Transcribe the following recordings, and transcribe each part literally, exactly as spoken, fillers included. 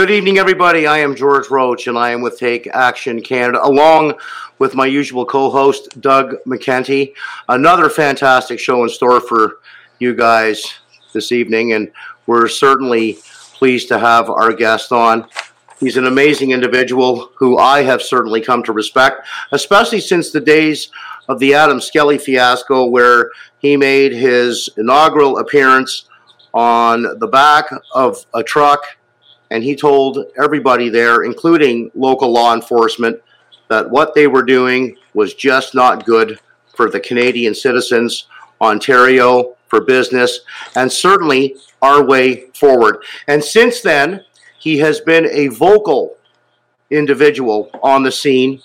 Good evening, everybody. I am George Roach, and I am with Take Action Canada, along with my usual co-host, Doug McKenty. Another fantastic show in store for you guys this evening, and we're certainly pleased to have our guest on. He's an amazing individual who I have certainly come to respect, especially since the days of the Adam Skelly fiasco, where he made his inaugural appearance on the back of a truck. And he told everybody there, including local law enforcement, that what they were doing was just not good for the Canadian citizens, Ontario, for business, and certainly our way forward. And since then, he has been a vocal individual on the scene,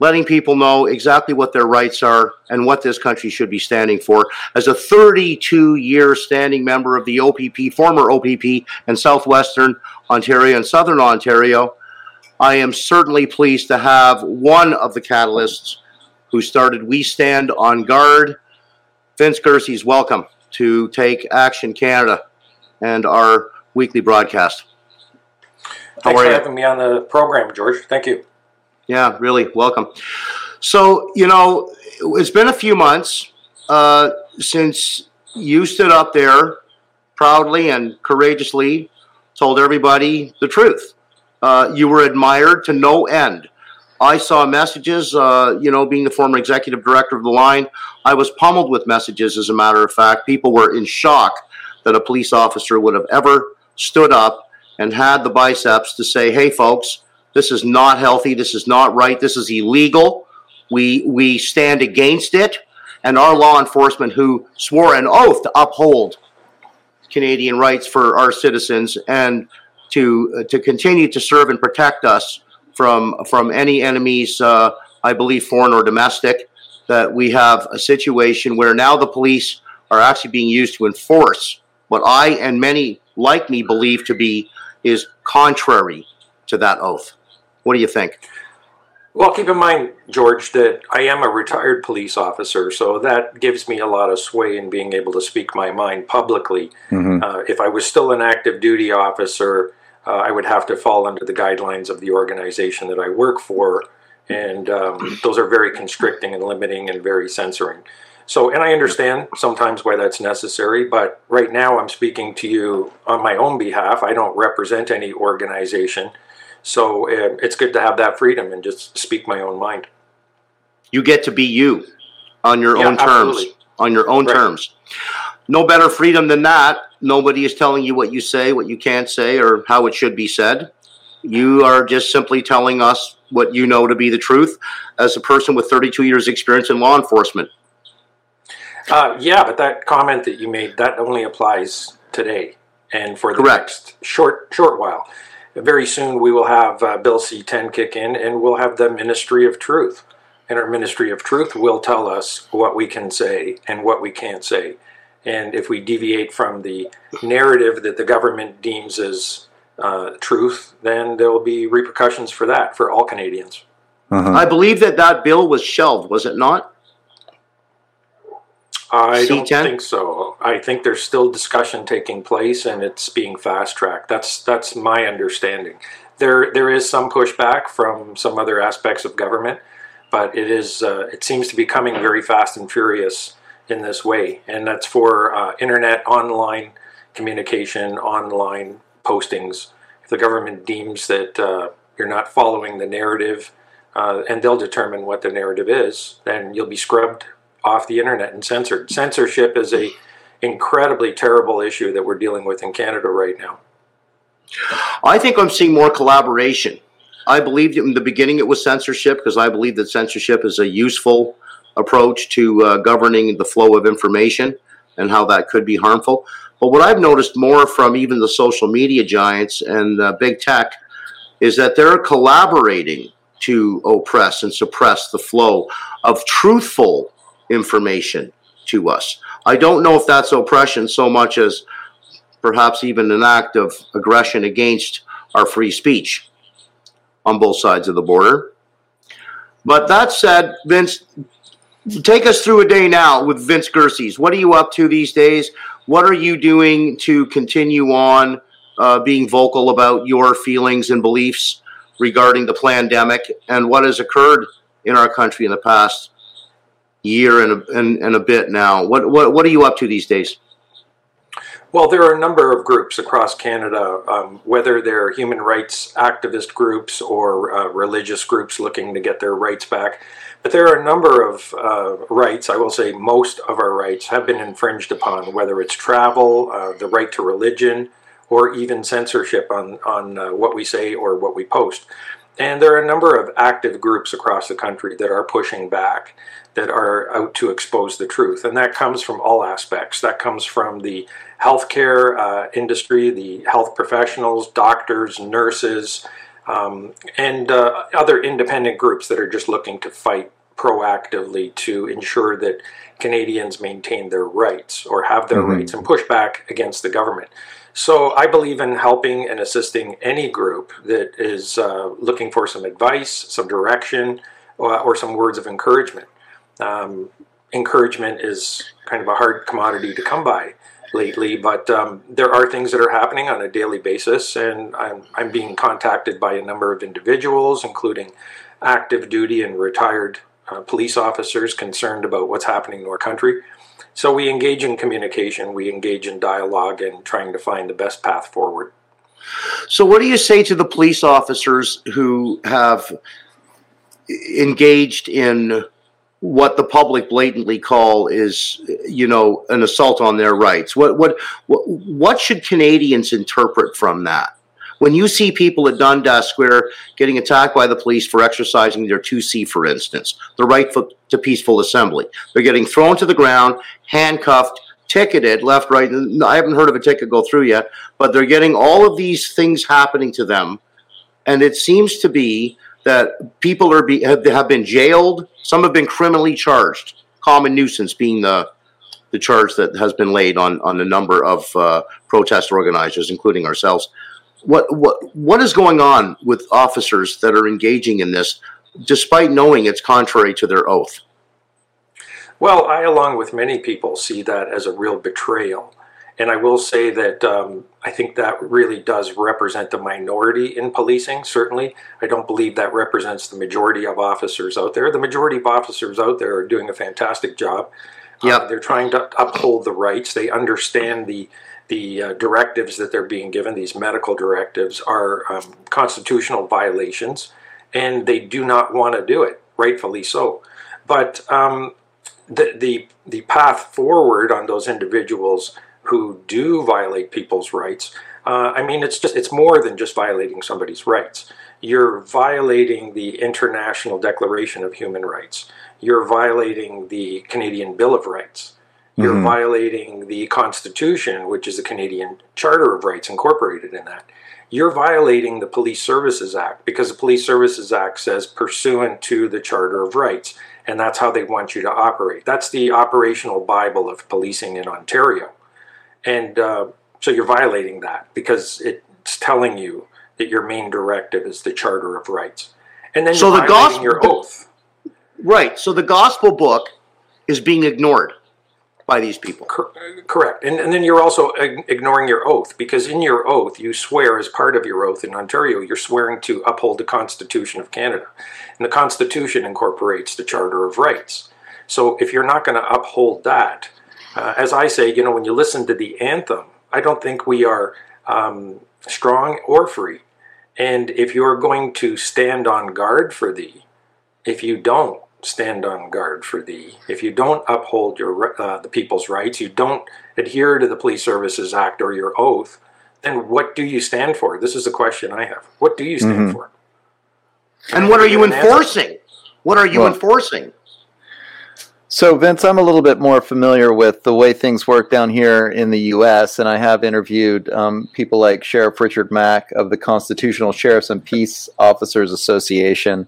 letting people know exactly what their rights are and what this country should be standing for. As a thirty-two-year standing member of the O P P, former O P P, and Southwestern Ontario and Southern Ontario, I am certainly pleased to have one of the catalysts who started We Stand on Guard. Vince Gircys, welcome to Take Action Canada and our weekly broadcast. How Thanks are for you? Having me on the program, George. Thank you. Yeah, really, welcome. So, you know, it's been a few months uh, since you stood up there proudly and courageously, told everybody the truth. Uh, you were admired to no end. I saw messages, uh, you know, being the former executive director of the line, I was pummeled with messages, as a matter of fact. People were in shock that a police officer would have ever stood up and had the biceps to say, hey, folks, this is not healthy. This is not right. This is illegal. We we stand against it. And our law enforcement, who swore an oath to uphold Canadian rights for our citizens and to uh, to continue to serve and protect us from from any enemies, uh, I believe foreign or domestic, that we have a situation where now the police are actually being used to enforce what I and many like me believe to be is contrary to that oath. What do you think? Well, keep in mind, George, that I am a retired police officer, so that gives me a lot of sway in being able to speak my mind publicly. Mm-hmm. Uh, if I was still an active duty officer, uh, I would have to fall under the guidelines of the organization that I work for, and um, those are very constricting and limiting and very censoring. So, and I understand sometimes why that's necessary, but right now I'm speaking to you on my own behalf. I don't represent any organization. So uh, it's good to have that freedom and just speak my own mind. You get to be you on your yeah, own absolutely. terms, on your own right. terms. No better freedom than that. Nobody is telling you what you say, what you can't say, or how it should be said. You are just simply telling us what you know to be the truth as a person with thirty-two years experience in law enforcement. Uh, yeah, but that comment that you made, that only applies today and for the Correct. next short, short while. Very soon we will have uh, Bill C ten kick in, and we'll have the Ministry of Truth. And our Ministry of Truth will tell us what we can say and what we can't say. And if we deviate from the narrative that the government deems as uh, truth, then there will be repercussions for that, for all Canadians. Uh-huh. I believe that that bill was shelved, was it not? I don't C ten? think so. I think there's still discussion taking place, and it's being fast-tracked. That's that's my understanding. There there is some pushback from some other aspects of government, but it is uh, it seems to be coming very fast and furious in this way, and that's for uh, internet, online communication, online postings. If the government deems that uh, you're not following the narrative, uh, and they'll determine what the narrative is, then you'll be scrubbed off the internet and censored. Censorship is a incredibly terrible issue that we're dealing with in Canada right now. I think I'm seeing more collaboration. I believed in the beginning it was censorship because I believe that censorship is a useful approach to uh, governing the flow of information and how that could be harmful. But what I've noticed more from even the social media giants and uh, big tech is that they're collaborating to oppress and suppress the flow of truthful information to us. I don't know if that's oppression so much as perhaps even an act of aggression against our free speech on both sides of the border. But that said, Vince, take us through a day now with Vince Gircys. What are you up to these days? What are you doing to continue on uh, being vocal about your feelings and beliefs regarding the pandemic and what has occurred in our country in the past year and a, and, and a bit now. What, what what are you up to these days? Well, there are a number of groups across Canada, um, whether they're human rights activist groups or uh, religious groups looking to get their rights back. But there are a number of uh, rights, I will say most of our rights, have been infringed upon, whether it's travel, uh, the right to religion, or even censorship on, on uh, what we say or what we post. And there are a number of active groups across the country that are pushing back, that are out to expose the truth. And that comes from all aspects. That comes from the healthcare uh, industry, the health professionals, doctors, nurses, um, and uh, other independent groups that are just looking to fight proactively to ensure that Canadians maintain their rights or have their mm-hmm. rights and push back against the government. So I believe in helping and assisting any group that is uh, looking for some advice, some direction, or, or some words of encouragement. Um, encouragement is kind of a hard commodity to come by lately, but um, there are things that are happening on a daily basis, and I'm, I'm being contacted by a number of individuals, including active duty and retired uh, police officers concerned about what's happening in our country. So we engage in communication, we engage in dialogue, and trying to find the best path forward. So what do you say to the police officers who have engaged in what the public blatantly call is, you know, an assault on their rights? What what what should Canadians interpret from that? When you see people at Dundas Square getting attacked by the police for exercising their two C, for instance, the right to peaceful assembly, they're getting thrown to the ground, handcuffed, ticketed, left, right. I haven't heard of a ticket go through yet, but they're getting all of these things happening to them. And it seems to be that people are be, have, have been jailed. Some have been criminally charged, common nuisance being the the charge that has been laid on, on a number of uh, protest organizers, including ourselves. What what what is going on with officers that are engaging in this, despite knowing it's contrary to their oath? Well, I, along with many people, see that as a real betrayal. And I will say that um, I think that really does represent the minority in policing, certainly. I don't believe that represents the majority of officers out there. The majority of officers out there are doing a fantastic job. Yep. Uh, they're trying to uphold the rights. They understand the the uh, directives that they're being given, these medical directives, are um, constitutional violations, and they do not want to do it, rightfully so. But um, the, the, the path forward on those individuals who do violate people's rights. Uh, I mean, it's just it's more than just violating somebody's rights. You're violating the International Declaration of Human Rights. You're violating the Canadian Bill of Rights. You're mm-hmm. violating the Constitution, which is the Canadian Charter of Rights incorporated in that. You're violating the Police Services Act, because the Police Services Act says pursuant to the Charter of Rights, and that's how they want you to operate. That's the operational Bible of policing in Ontario. And uh, so you're violating that because it's telling you that your main directive is the Charter of Rights. And then so you're the violating gospel, your oath. Right. So the gospel book is being ignored by these people. Cor- correct. And, and then you're also ignoring your oath, because in your oath, you swear as part of your oath in Ontario, you're swearing to uphold the Constitution of Canada. And the Constitution incorporates the Charter of Rights. So if you're not going to uphold that, Uh, as I say, you know, when you listen to the anthem, I don't think we are um, strong or free. And if you're going to stand on guard for thee, if you don't stand on guard for thee, if you don't uphold your uh, the people's rights, you don't adhere to the Police Services Act or your oath, then what do you stand for? This is the question I have. What do you stand mm-hmm. for? And, and what are you enforcing? Answer? What are you well, enforcing? So, Vince, I'm a little bit more familiar with the way things work down here in the U S, and I have interviewed um, people like Sheriff Richard Mack of the Constitutional Sheriffs and Peace Officers Association.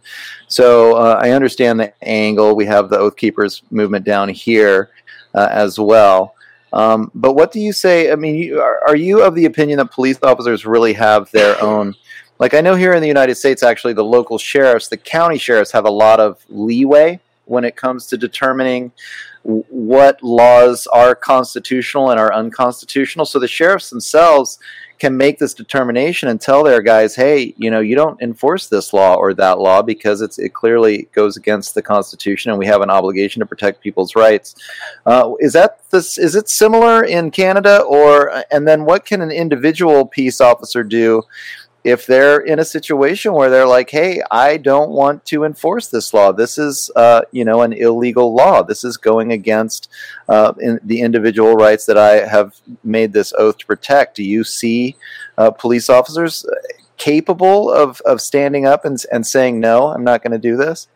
So uh, I understand the angle. We have the Oath Keepers movement down here uh, as well. Um, but what do you say? I mean, you, are, are you of the opinion that police officers really have their own? Like, I know here in the United States, actually, the local sheriffs, the county sheriffs have a lot of leeway when it comes to determining what laws are constitutional and are unconstitutional. So the sheriffs themselves can make this determination and tell their guys, hey, you know, you don't enforce this law or that law because it's it clearly goes against the Constitution, and we have an obligation to protect people's rights. Uh, is that this? Is it similar in Canada, or and then what can an individual peace officer do if they're in a situation where they're like, hey, I don't want to enforce this law. This is, uh, you know, an illegal law. This is going against uh, in the individual rights that I have made this oath to protect. Do you see uh, police officers capable of, of standing up and, and saying, no, I'm not going to do this?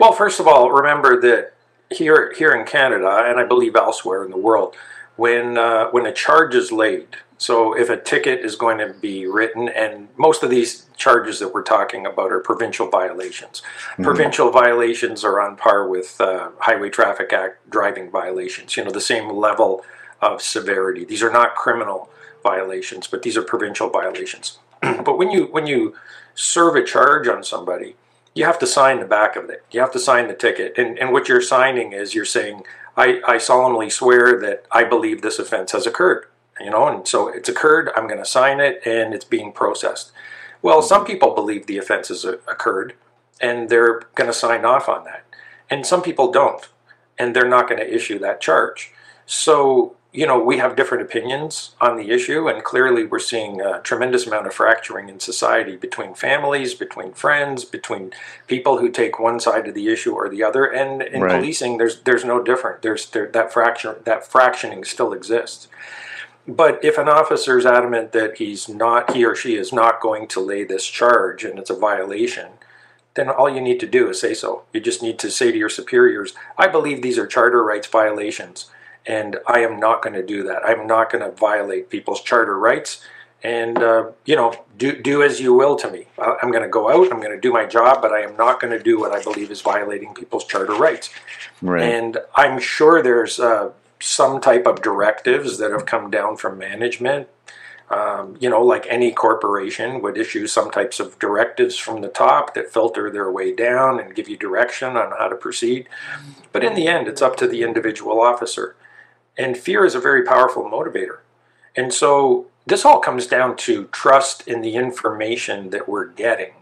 Well, first of all, remember that here here in Canada, and I believe elsewhere in the world, when uh, when a charge is laid, so if a ticket is going to be written, and most of these charges that we're talking about are provincial violations. Mm-hmm. Provincial violations are on par with uh, Highway Traffic Act driving violations, you know, the same level of severity. These are not criminal violations, but these are provincial violations. But when you when you serve a charge on somebody, you have to sign the back of it. You have to sign the ticket. And, and what you're signing is you're saying, I, I solemnly swear that I believe this offense has occurred. You know, and so it's occurred, I'm going to sign it, and it's being processed. Well, some people believe the offense has occurred, and they're going to sign off on that. And some people don't, and they're not going to issue that charge. So, you know, we have different opinions on the issue, and clearly we're seeing a tremendous amount of fracturing in society between families, between friends, between people who take one side of the issue or the other. And in right. policing, there's there's no different. There's there, that fracture that fractioning still exists. But if an officer is adamant that he's not, he or she is not going to lay this charge and it's a violation, then all you need to do is say so. You just need to say to your superiors, I believe these are charter rights violations, and I am not going to do that. I'm not going to violate people's charter rights. And, uh, you know, do do as you will to me. I'm going to go out, I'm going to do my job, but I am not going to do what I believe is violating people's charter rights. Right. And I'm sure there's... Uh, some type of directives that have come down from management. Um, you know, like any corporation would issue some types of directives from the top that filter their way down and give you direction on how to proceed. But in the end, it's up to the individual officer. And fear is a very powerful motivator. And so this all comes down to trust in the information that we're getting,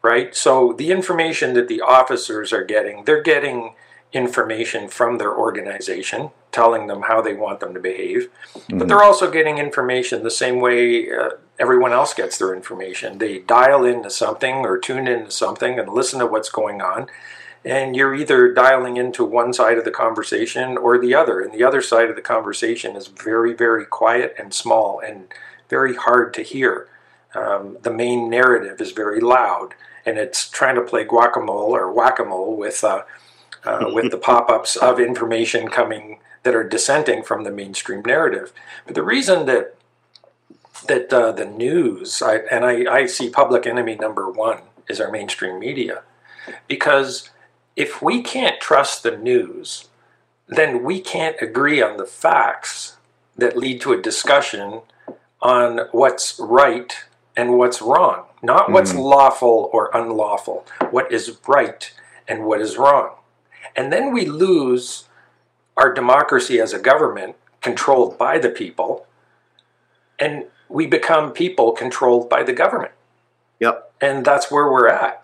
right? So the information that the officers are getting, they're getting information from their organization telling them how they want them to behave, mm-hmm. but they're also getting information the same way uh, everyone else gets their information. They dial into something or tune into something and listen to what's going on, and you're either dialing into one side of the conversation or the other, and the other side of the conversation is very, very quiet and small and very hard to hear. Um, the main narrative is very loud, and it's trying to play guacamole or whack-a-mole with uh, Uh, with the pop-ups of information coming that are dissenting from the mainstream narrative. But the reason that that uh, the news, I, and I, I see public enemy number one is our mainstream media, because if we can't trust the news, then we can't agree on the facts that lead to a discussion on what's right and what's wrong, not what's mm-hmm. lawful or unlawful, what is right and what is wrong. And then we lose our democracy as a government controlled by the people, and we become people controlled by the government. Yep. And that's where we're at.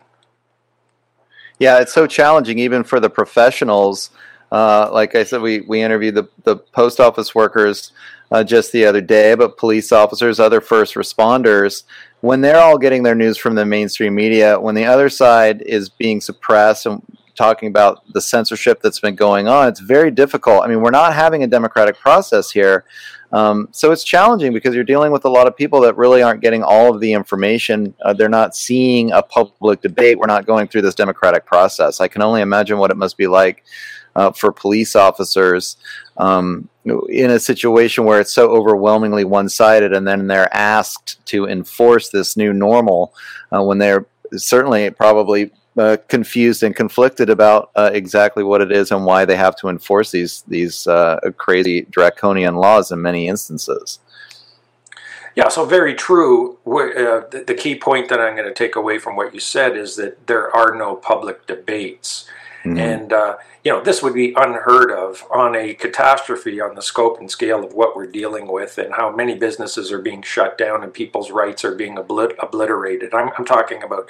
Yeah, it's so challenging even for the professionals. Uh, like I said, we, we interviewed the, the post office workers uh, just the other day, but police officers, other first responders, when they're all getting their news from the mainstream media, when the other side is being suppressed and talking about the censorship that's been going on, it's very difficult. I mean, we're not having a democratic process here. Um, so it's challenging because you're dealing with a lot of people that really aren't getting all of the information. Uh, they're not seeing a public debate. We're not going through this democratic process. I can only imagine what it must be like uh, for police officers um, in a situation where it's so overwhelmingly one-sided, and then they're asked to enforce this new normal uh, when they're certainly probably Uh, confused and conflicted about uh, exactly what it is and why they have to enforce these these uh, crazy draconian laws in many instances. Yeah, so very true. Uh, the key point that I'm going to take away from what you said is that there are no public debates. Mm-hmm. And, uh, you know, this would be unheard of on a catastrophe on the scope and scale of what we're dealing with and how many businesses are being shut down and people's rights are being oblit- obliterated. I'm, I'm talking about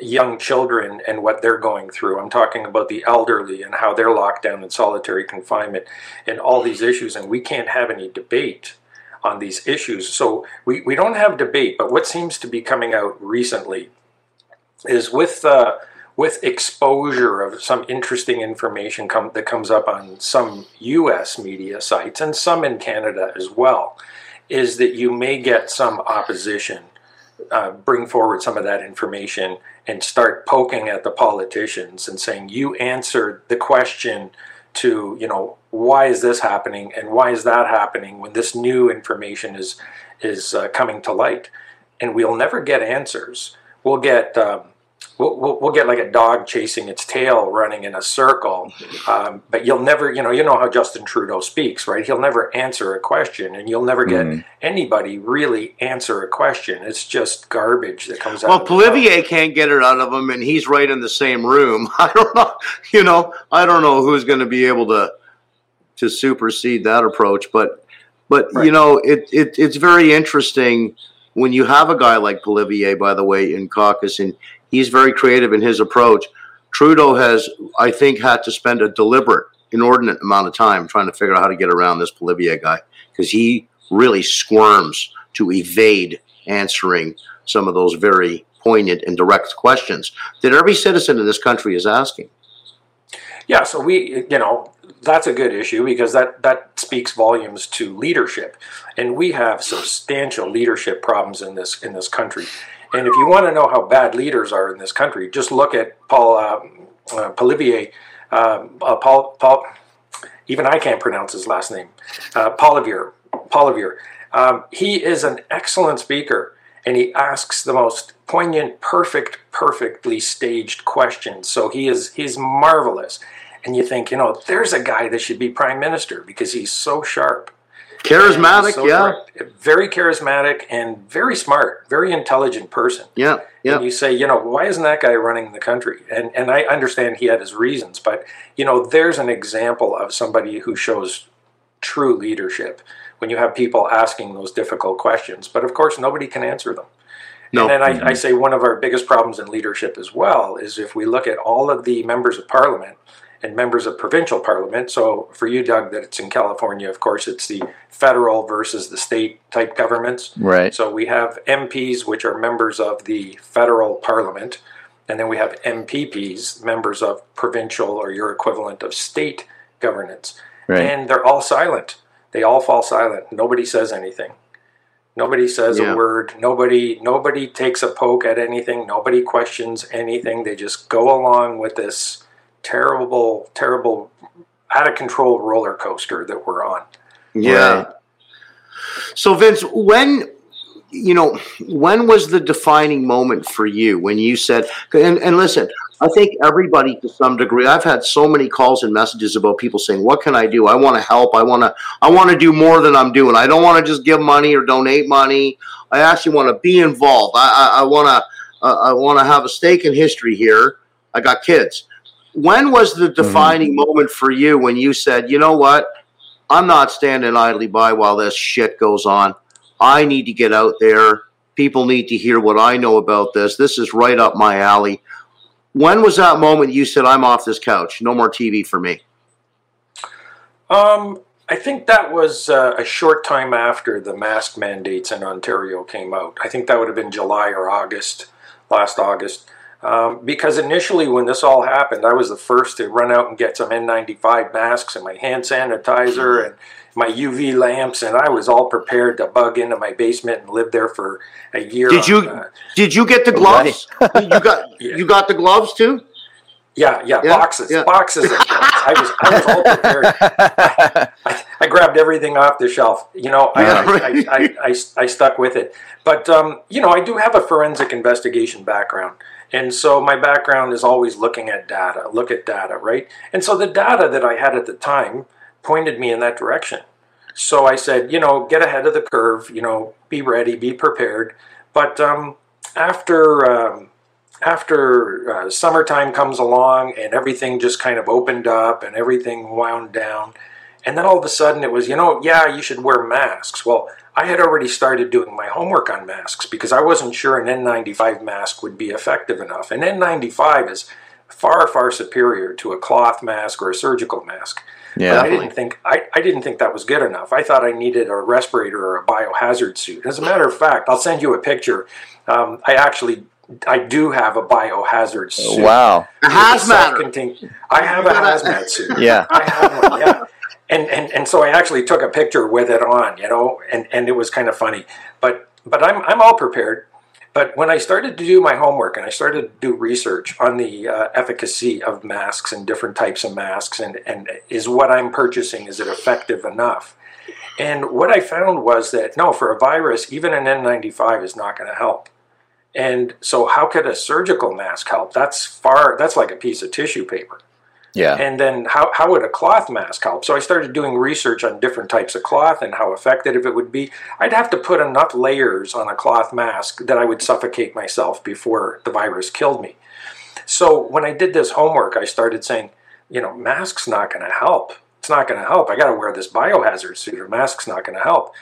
young children and what they're going through. I'm talking about the elderly and how they're locked down in solitary confinement and all these issues. And we can't have any debate on these issues. So we, we don't have debate, but what seems to be coming out recently is with uh, with exposure of some interesting information come, that comes up on some U S media sites and some in Canada as well, is that you may get some opposition uh, bring forward some of that information and start poking at the politicians and saying, you answered the question to, you know, why is this happening and why is that happening when this new information is is uh, coming to light. And we'll never get answers. We'll get um, we'll, we'll we'll get like a dog chasing its tail, running in a circle. Um, but you'll never, you know, you know how Justin Trudeau speaks, right? He'll never answer a question, and you'll never get mm. anybody really answer a question. It's just garbage that comes out. Well, of Poilievre can't get it out of him, and he's right in the same room. I don't know, you know, I don't know who's going to be able to to supersede that approach. But but right. you know, it, it it's very interesting. When you have a guy like Poilievre, by the way, in caucus, and he's very creative in his approach, Trudeau has, I think, had to spend a deliberate, inordinate amount of time trying to figure out how to get around this Poilievre guy, because he really squirms to evade answering some of those very poignant and direct questions that every citizen in this country is asking. Yeah, so we, you know, that's a good issue, because that, that speaks volumes to leadership. And we have substantial leadership problems in this in this country. And if you want to know how bad leaders are in this country, just look at Paul uh, uh, Poilievre, uh, uh, Paul, Paul, even I can't pronounce his last name, uh, Poilievre, Poilievre. Um, he is an excellent speaker, and he asks the most poignant, perfect, perfectly staged questions. So he is he's marvelous. And you think, you know, there's a guy that should be prime minister, because he's so sharp. Charismatic, so yeah. Direct, very charismatic and very smart, very intelligent person. Yeah, yeah. And you say, you know, why isn't that guy running the country? And and I understand he had his reasons, but, you know, there's an example of somebody who shows true leadership when you have people asking those difficult questions. But, of course, nobody can answer them. No. And then I, I say one of our biggest problems in leadership as well is if we look at all of the members of parliament and members of provincial parliament. So for you, Doug, that it's in California, of course, it's the federal versus the state type governments. Right. So we have M Ps, which are members of the federal parliament. And then we have M P Ps, members of provincial or your equivalent of state governance. Right. And they're all silent. They all fall silent. Nobody says anything. Nobody says yeah. a word. Nobody nobody takes a poke at anything. Nobody questions anything. They just go along with this terrible, terrible, out-of-control roller coaster that we're on. Yeah. Right? So, Vince, when, you know, when was the defining moment for you when you said, and, and listen, I think everybody to some degree, I've had so many calls and messages about people saying, what can I do? I want to help. I want to I want to do more than I'm doing. I don't want to just give money or donate money. I actually want to be involved. I, I, I want to uh, I want to have a stake in history here. I got kids. When was the defining mm-hmm. moment for you when you said, you know what? I'm not standing idly by while this shit goes on. I need to get out there. People need to hear what I know about this. This is right up my alley. When was that moment you said, I'm off this couch, no more T V for me? Um, I think that was uh, a short time after the mask mandates in Ontario came out. I think that would have been July or August, last August. Um, because initially when this all happened, I was the first to run out and get some N ninety-five masks and my hand sanitizer and my U V lamps, and I was all prepared to bug into my basement and live there for a year. Did you uh, did you get the gloves? you got yeah. you got the gloves too? Yeah, yeah, yeah boxes, yeah. boxes of gloves. I was I was all prepared. I, I, I grabbed everything off the shelf. You know, yeah, I, right. I, I, I I stuck with it. But um, you know, I do have a forensic investigation background. And so my background is always looking at data, look at data, right? And so the data that I had at the time pointed me in that direction. So I said, you know, get ahead of the curve, you know, be ready, be prepared. But um, after um, after uh, summertime comes along and everything just kind of opened up and everything wound down. And then all of a sudden it was, you know, yeah, you should wear masks. Well, I had already started doing my homework on masks because I wasn't sure an N ninety-five mask would be effective enough. An N ninety-five is far, far superior to a cloth mask or a surgical mask. Yeah, but I didn't think I, I didn't think that was good enough. I thought I needed a respirator or a biohazard suit. As a matter of fact, I'll send you a picture. Um, I actually I do have a biohazard suit. Wow, a hazmat. I have a hazmat suit. Yeah, I have one. Yeah. And, and and so I actually took a picture with it on, you know, and, and it was kind of funny. But but I'm I'm all prepared. But when I started to do my homework and I started to do research on the uh, efficacy of masks and different types of masks and, and is what I'm purchasing, is it effective enough? And what I found was that, no, for a virus, even an N ninety-five is not going to help. And so how could a surgical mask help? That's far, that's like a piece of tissue paper. Yeah. And then how, how would a cloth mask help? So I started doing research on different types of cloth and how effective it would be. I'd have to put enough layers on a cloth mask that I would suffocate myself before the virus killed me. So when I did this homework, I started saying, you know, mask's not going to help. It's not going to help. I got to wear this biohazard suit or mask's not going to help.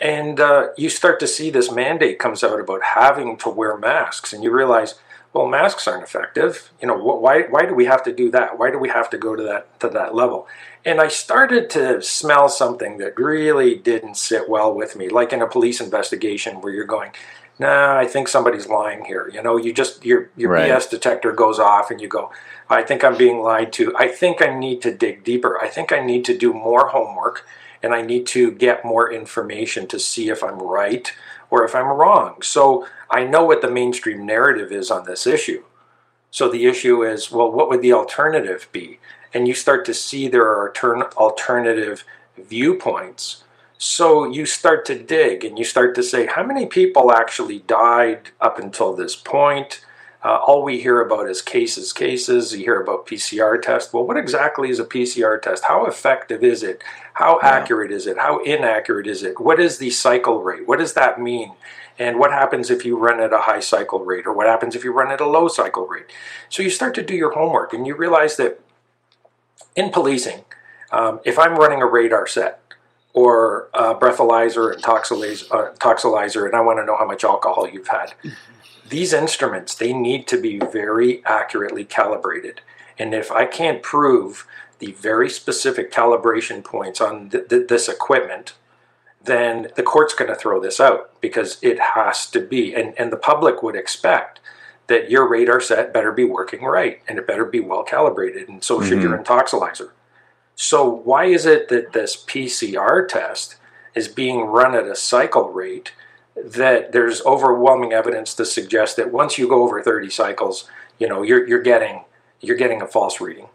And uh, you start to see this mandate comes out about having to wear masks, and you realize, well, masks aren't effective. You know, why why do we have to do that? Why do we have to go to that to that level? And I started to smell something that really didn't sit well with me, like in a police investigation where you're going, nah, I think somebody's lying here. You know, you just your your right. B S detector goes off and you go, I think I'm being lied to. I think I need to dig deeper. I think I need to do more homework and I need to get more information to see if I'm right or if I'm wrong. So I know what the mainstream narrative is on this issue. So the issue is, well, what would the alternative be? And you start to see there are alternative viewpoints. So you start to dig and you start to say, how many people actually died up until this point? Uh, all we hear about is cases, cases. You hear about P C R tests. Well, what exactly is a P C R test? How effective is it? How yeah. accurate is it? How inaccurate is it? What is the cycle rate? What does that mean? And what happens if you run at a high cycle rate? Or what happens if you run at a low cycle rate? So you start to do your homework and you realize that in policing, um, if I'm running a radar set, or a breathalyzer and toxilizer, uh, toxilizer, and I want to know how much alcohol you've had. These instruments, they need to be very accurately calibrated. And if I can't prove the very specific calibration points on th- th- this equipment, then the court's going to throw this out because it has to be. And, and the public would expect that your radar set better be working right and it better be well calibrated, and so mm-hmm. should your intoxilizer. So why is it that this P C R test is being run at a cycle rate that there's overwhelming evidence to suggest that once you go over thirty cycles, you know, you're you're getting you're getting a false reading.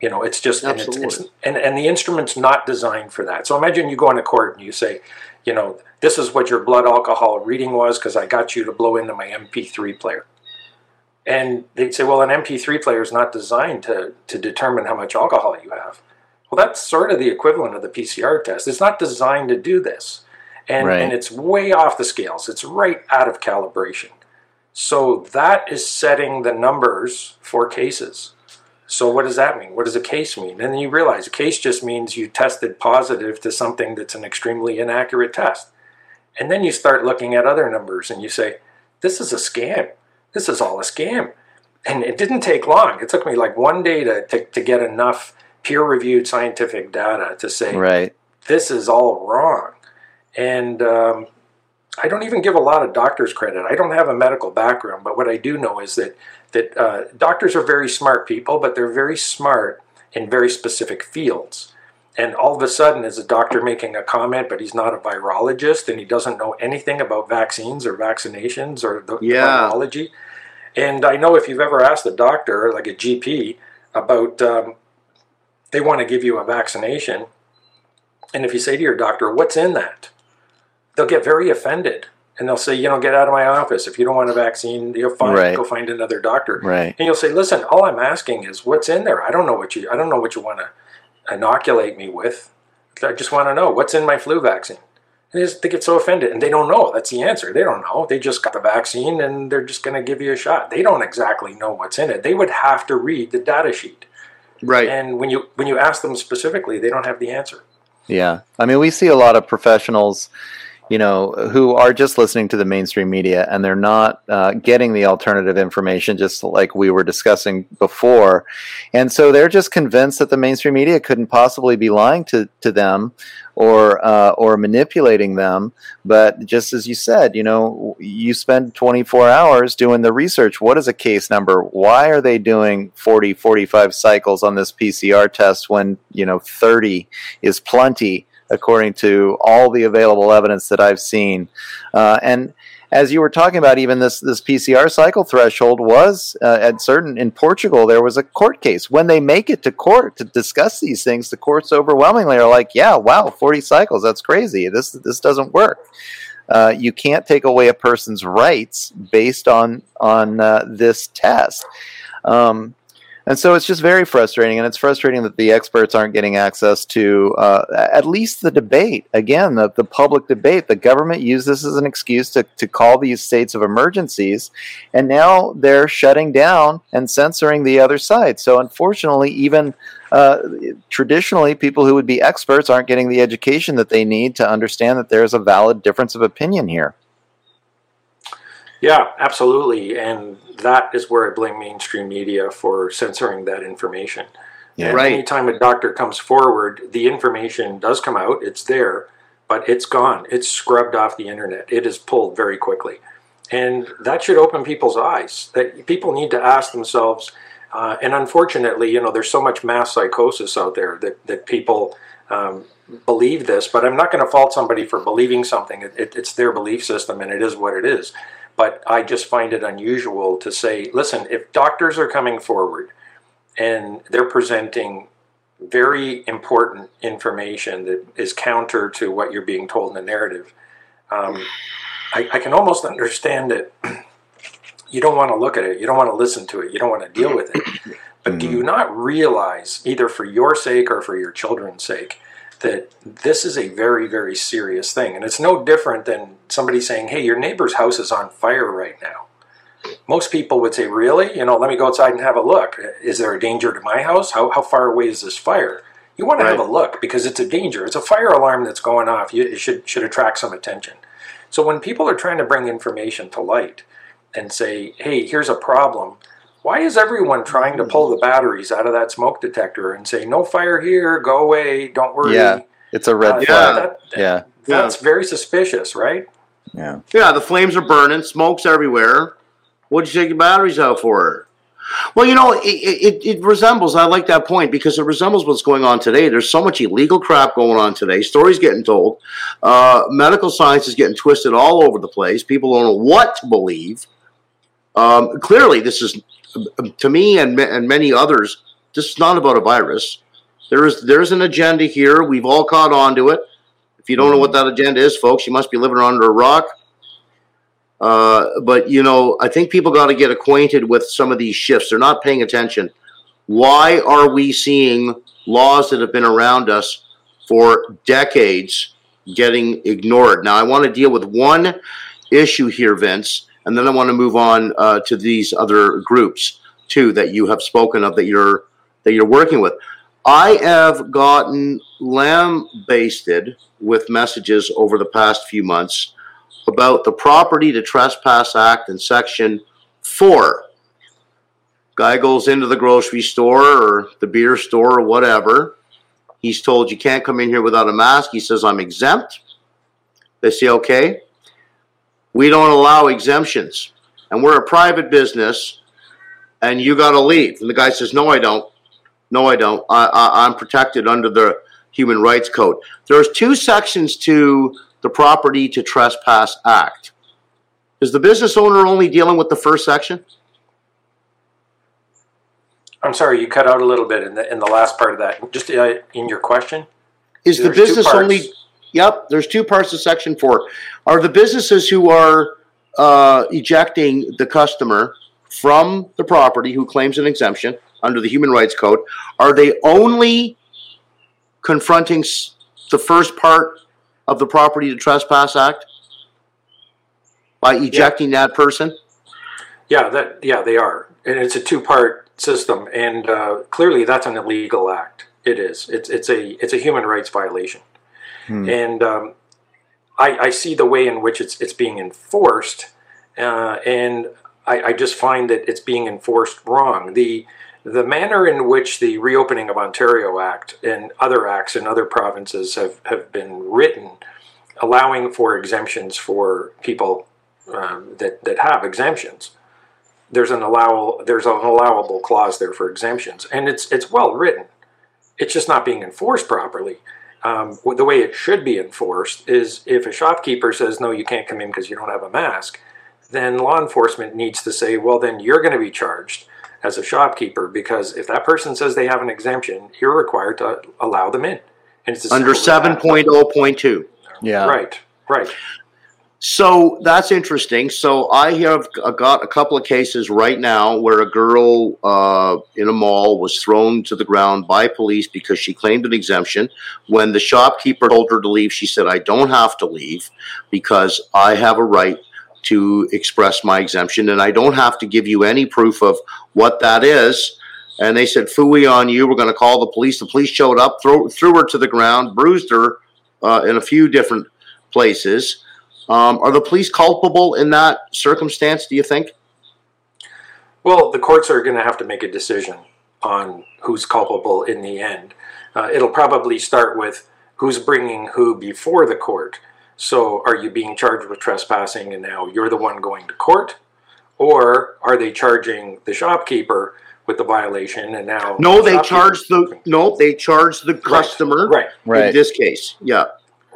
You know, it's just and, it's, it's, and and the instrument's not designed for that. So imagine you go into court and you say, you know, this is what your blood alcohol reading was because I got you to blow into my M P three player. And they'd say, well, an M P three player is not designed to to determine how much alcohol you have. Well, that's sort of the equivalent of the P C R test. It's not designed to do this. And, right. and it's way off the scales. It's right out of calibration. So that is setting the numbers for cases. So what does that mean? What does a case mean? And then you realize a case just means you tested positive to something that's an extremely inaccurate test. And then you start looking at other numbers and you say, this is a scam. This is all a scam. And it didn't take long. It took me like one day to, to, to get enough peer-reviewed scientific data to say, right. this is all wrong. And um, I don't even give a lot of doctors credit. I don't have a medical background, but what I do know is that, that uh, doctors are very smart people, but they're very smart in very specific fields. And all of a sudden, is a doctor making a comment, but he's not a virologist, and he doesn't know anything about vaccines or vaccinations or the yeah. virology. And I know if you've ever asked a doctor, like a G P, about um, they want to give you a vaccination, and if you say to your doctor, what's in that? They'll get very offended, and they'll say, you know, get out of my office. If you don't want a vaccine, you'll find, right. go find another doctor. Right. And you'll say, listen, all I'm asking is what's in there. I don't know what you I don't know what you want to inoculate me with. I just want to know what's in my flu vaccine. They just they get so offended, and they don't know. That's the answer. They don't know. They just got the vaccine, and they're just going to give you a shot. They don't exactly know what's in it. They would have to read the data sheet. Right. And when you when you ask them specifically, they don't have the answer. Yeah. I mean, we see a lot of professionals, you know, who are just listening to the mainstream media, and they're not uh, getting the alternative information, just like we were discussing before. And so they're just convinced that the mainstream media couldn't possibly be lying to, to them or uh, or manipulating them. But just as you said, you know, you spend twenty-four hours doing the research. What is a case number? Why are they doing forty, forty-five cycles on this P C R test when, you know, thirty is plenty, according to all the available evidence that I've seen? Uh, and as you were talking about, even this, this P C R cycle threshold was uh, at certain, in Portugal, there was a court case. When they make it to court to discuss these things, the courts overwhelmingly are like, yeah, wow, forty cycles, that's crazy. This, this doesn't work. Uh, you can't take away a person's rights based on, on uh, this test. Um, And so it's just very frustrating, and it's frustrating that the experts aren't getting access to uh, at least the debate. Again, the, the public debate. The government used this as an excuse to, to call these states of emergencies, and now they're shutting down and censoring the other side. So unfortunately, even uh, traditionally, people who would be experts aren't getting the education that they need to understand that there's a valid difference of opinion here. Yeah, absolutely. And that is where I blame mainstream media for censoring that information. Yeah, right. Anytime a doctor comes forward, the information does come out. It's there, but it's gone. It's scrubbed off the internet. It is pulled very quickly. And that should open people's eyes. That people need to ask themselves, uh, and unfortunately, you know, there's so much mass psychosis out there that, that people um, believe this, but I'm not going to fault somebody for believing something. It, it, it's their belief system, and it is what it is. But I just find it unusual to say, listen, if doctors are coming forward and they're presenting very important information that is counter to what you're being told in the narrative, um, I, I can almost understand it. You don't want to look at it. You don't want to listen to it. You don't want to deal with it. But mm-hmm. do you not realize, either for your sake or for your children's sake, that this is a very, very serious thing? And it's no different than somebody saying, hey, your neighbor's house is on fire right now. Most people would say, really? You know, let me go outside and have a look. Is there a danger to my house? How how far away is this fire? You want to right. have a look, because it's a danger. It's a fire alarm that's going off. You, it should, should attract some attention. So when people are trying to bring information to light and say, hey, here's a problem, why is everyone trying to pull the batteries out of that smoke detector and say, no fire here, go away, don't worry? Yeah, it's a red uh, flag. That, that, yeah. That's yeah. very suspicious, right? Yeah. Yeah, the flames are burning, smoke's everywhere. What'd you take the batteries out for? Well, you know, it, it, it resembles, I like that point, because it resembles what's going on today. There's so much illegal crap going on today. Stories getting told. Uh, medical science is getting twisted all over the place. People don't know what to believe. Um, clearly, this is... to me and and many others, this is not about a virus. There is there's an agenda here. We've all caught on to it. If you don't know what that agenda is, folks, you must be living under a rock. Uh, but, you know, I think people got to get acquainted with some of these shifts. They're not paying attention. Why are we seeing laws that have been around us for decades getting ignored? Now, I want to deal with one issue here, Vince, and then I want to move on uh, to these other groups, too, that you have spoken of, that you're that you're working with. I have gotten lambasted with messages over the past few months about the Property to Trespass Act in Section four. Guy goes into the grocery store or the beer store or whatever. He's told, you can't come in here without a mask. He says, I'm exempt. They say, okay. We don't allow exemptions, and we're a private business, and you got to leave. And the guy says, no, I don't. No, I don't. I, I, I'm protected under the Human Rights Code. There's two sections to the Property to Trespass Act. Is the business owner only dealing with the first section? I'm sorry, you cut out a little bit in the, in the last part of that. Just uh, in your question? Is the business only... Yep, there's two parts of Section four. Are the businesses who are uh, ejecting the customer from the property who claims an exemption under the Human Rights Code, are they only confronting the first part of the Property to Trespass Act by ejecting yeah. that person? Yeah, that yeah, they are. And it's a two-part system, and uh, clearly that's an illegal act. It is. It's it's a it's a human rights violation. Hmm. And um, I, I see the way in which it's it's being enforced, uh, and I, I just find that it's being enforced wrong. The the manner in which the Reopening of Ontario Act and other acts in other provinces have, have been written, allowing for exemptions for people um, that that have exemptions. There's an allow there's an allowable clause there for exemptions, and it's it's well written. It's just not being enforced properly. Um, the way it should be enforced is if a shopkeeper says, no, you can't come in because you don't have a mask, then law enforcement needs to say, well, then you're going to be charged as a shopkeeper, because if that person says they have an exemption, you're required to allow them in. And it's under seven point oh point two. Yeah. Right, right. So that's interesting. So I have got a couple of cases right now where a girl uh, in a mall was thrown to the ground by police because she claimed an exemption. When the shopkeeper told her to leave, she said, I don't have to leave because I have a right to express my exemption and I don't have to give you any proof of what that is. And they said, phooey on you, we're going to call the police. The police showed up, threw, threw her to the ground, bruised her uh, in a few different places. Um, are the police culpable in that circumstance, do you think? Well, the courts are going to have to make a decision on who's culpable in the end. Uh, it'll probably start with who's bringing who before the court. So are you being charged with trespassing and now you're the one going to court? Or are they charging the shopkeeper with the violation and now... No, the they charged the, no, they charged the customer right. Right. in this case, yeah.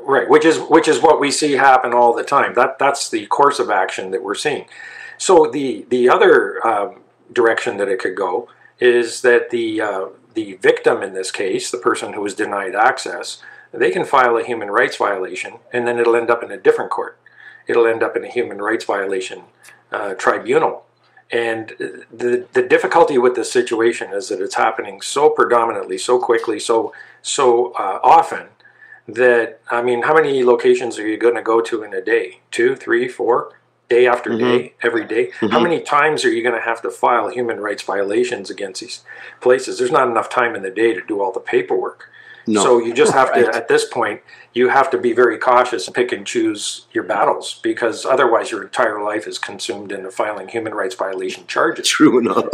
Right, which is which is what we see happen all the time. That that's the course of action that we're seeing. So the the other um, direction that it could go is that the uh, the victim in this case, the person who was denied access, they can file a human rights violation, and then it'll end up in a different court. It'll end up in a human rights violation uh, tribunal. And the the difficulty with this situation is that it's happening so predominantly, so quickly, so so uh, often. That, I mean, how many locations are you going to go to in a day? Two, three, four? Day after mm-hmm. day, every day? Mm-hmm. How many times are you going to have to file human rights violations against these places? There's not enough time in the day to do all the paperwork. No. So you just have to, right. at this point, you have to be very cautious and pick and choose your battles, because otherwise your entire life is consumed in filing human rights violation charges. True enough.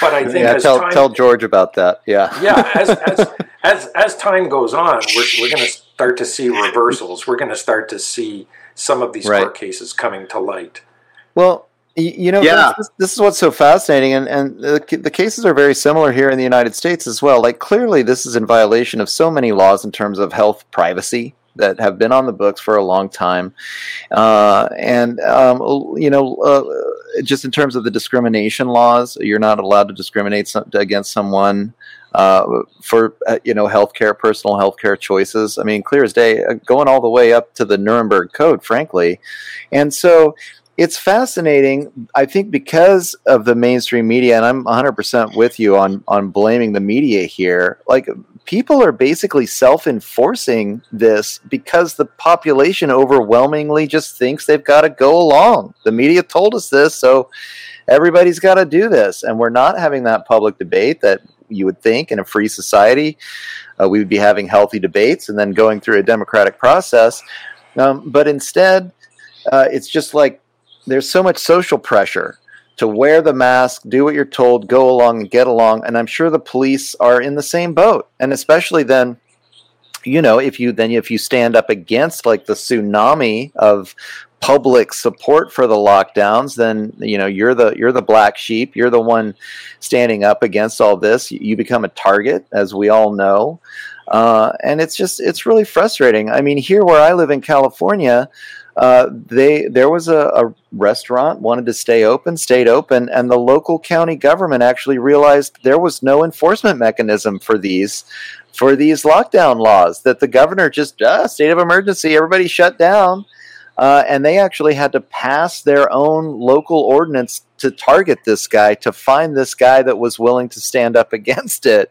But I think yeah, as tell, time... Tell George about that, yeah. Yeah, as as, as, as time goes on, we're, we're going to... start to see reversals. We're going to start to see some of these right. court cases coming to light. Well, you know, yeah. this, this is what's so fascinating, and, and the, the cases are very similar here in the United States as well. Like, clearly this is in violation of so many laws in terms of health privacy that have been on the books for a long time. Uh, and, um, you know, uh, just in terms of the discrimination laws, you're not allowed to discriminate some, against someone Uh, for, uh, you know, healthcare, personal healthcare choices. I mean, clear as day, uh, going all the way up to the Nuremberg Code, frankly. And so it's fascinating, I think, because of the mainstream media, and I'm one hundred percent with you on, on blaming the media here. Like, people are basically self-enforcing this because the population overwhelmingly just thinks they've got to go along. The media told us this, so everybody's got to do this. And we're not having that public debate that you would think in a free society uh, we would be having healthy debates and then going through a democratic process. Um, but instead, uh, it's just like there's so much social pressure to wear the mask, do what you're told, go along and get along. And I'm sure the police are in the same boat. And especially then, you know, if you then if you stand up against like the tsunami of public support for the lockdowns, then you know you're the you're the black sheep. You're the one standing up against all this. You become a target, as we all know, uh, and it's just it's really frustrating. I mean, here where I live in California, uh, they there was a, a restaurant wanted to stay open, stayed open, and the local county government actually realized there was no enforcement mechanism for these. For these lockdown laws, that the governor just uh, state of emergency, everybody shut down, uh, and they actually had to pass their own local ordinance to target this guy, to find this guy that was willing to stand up against it.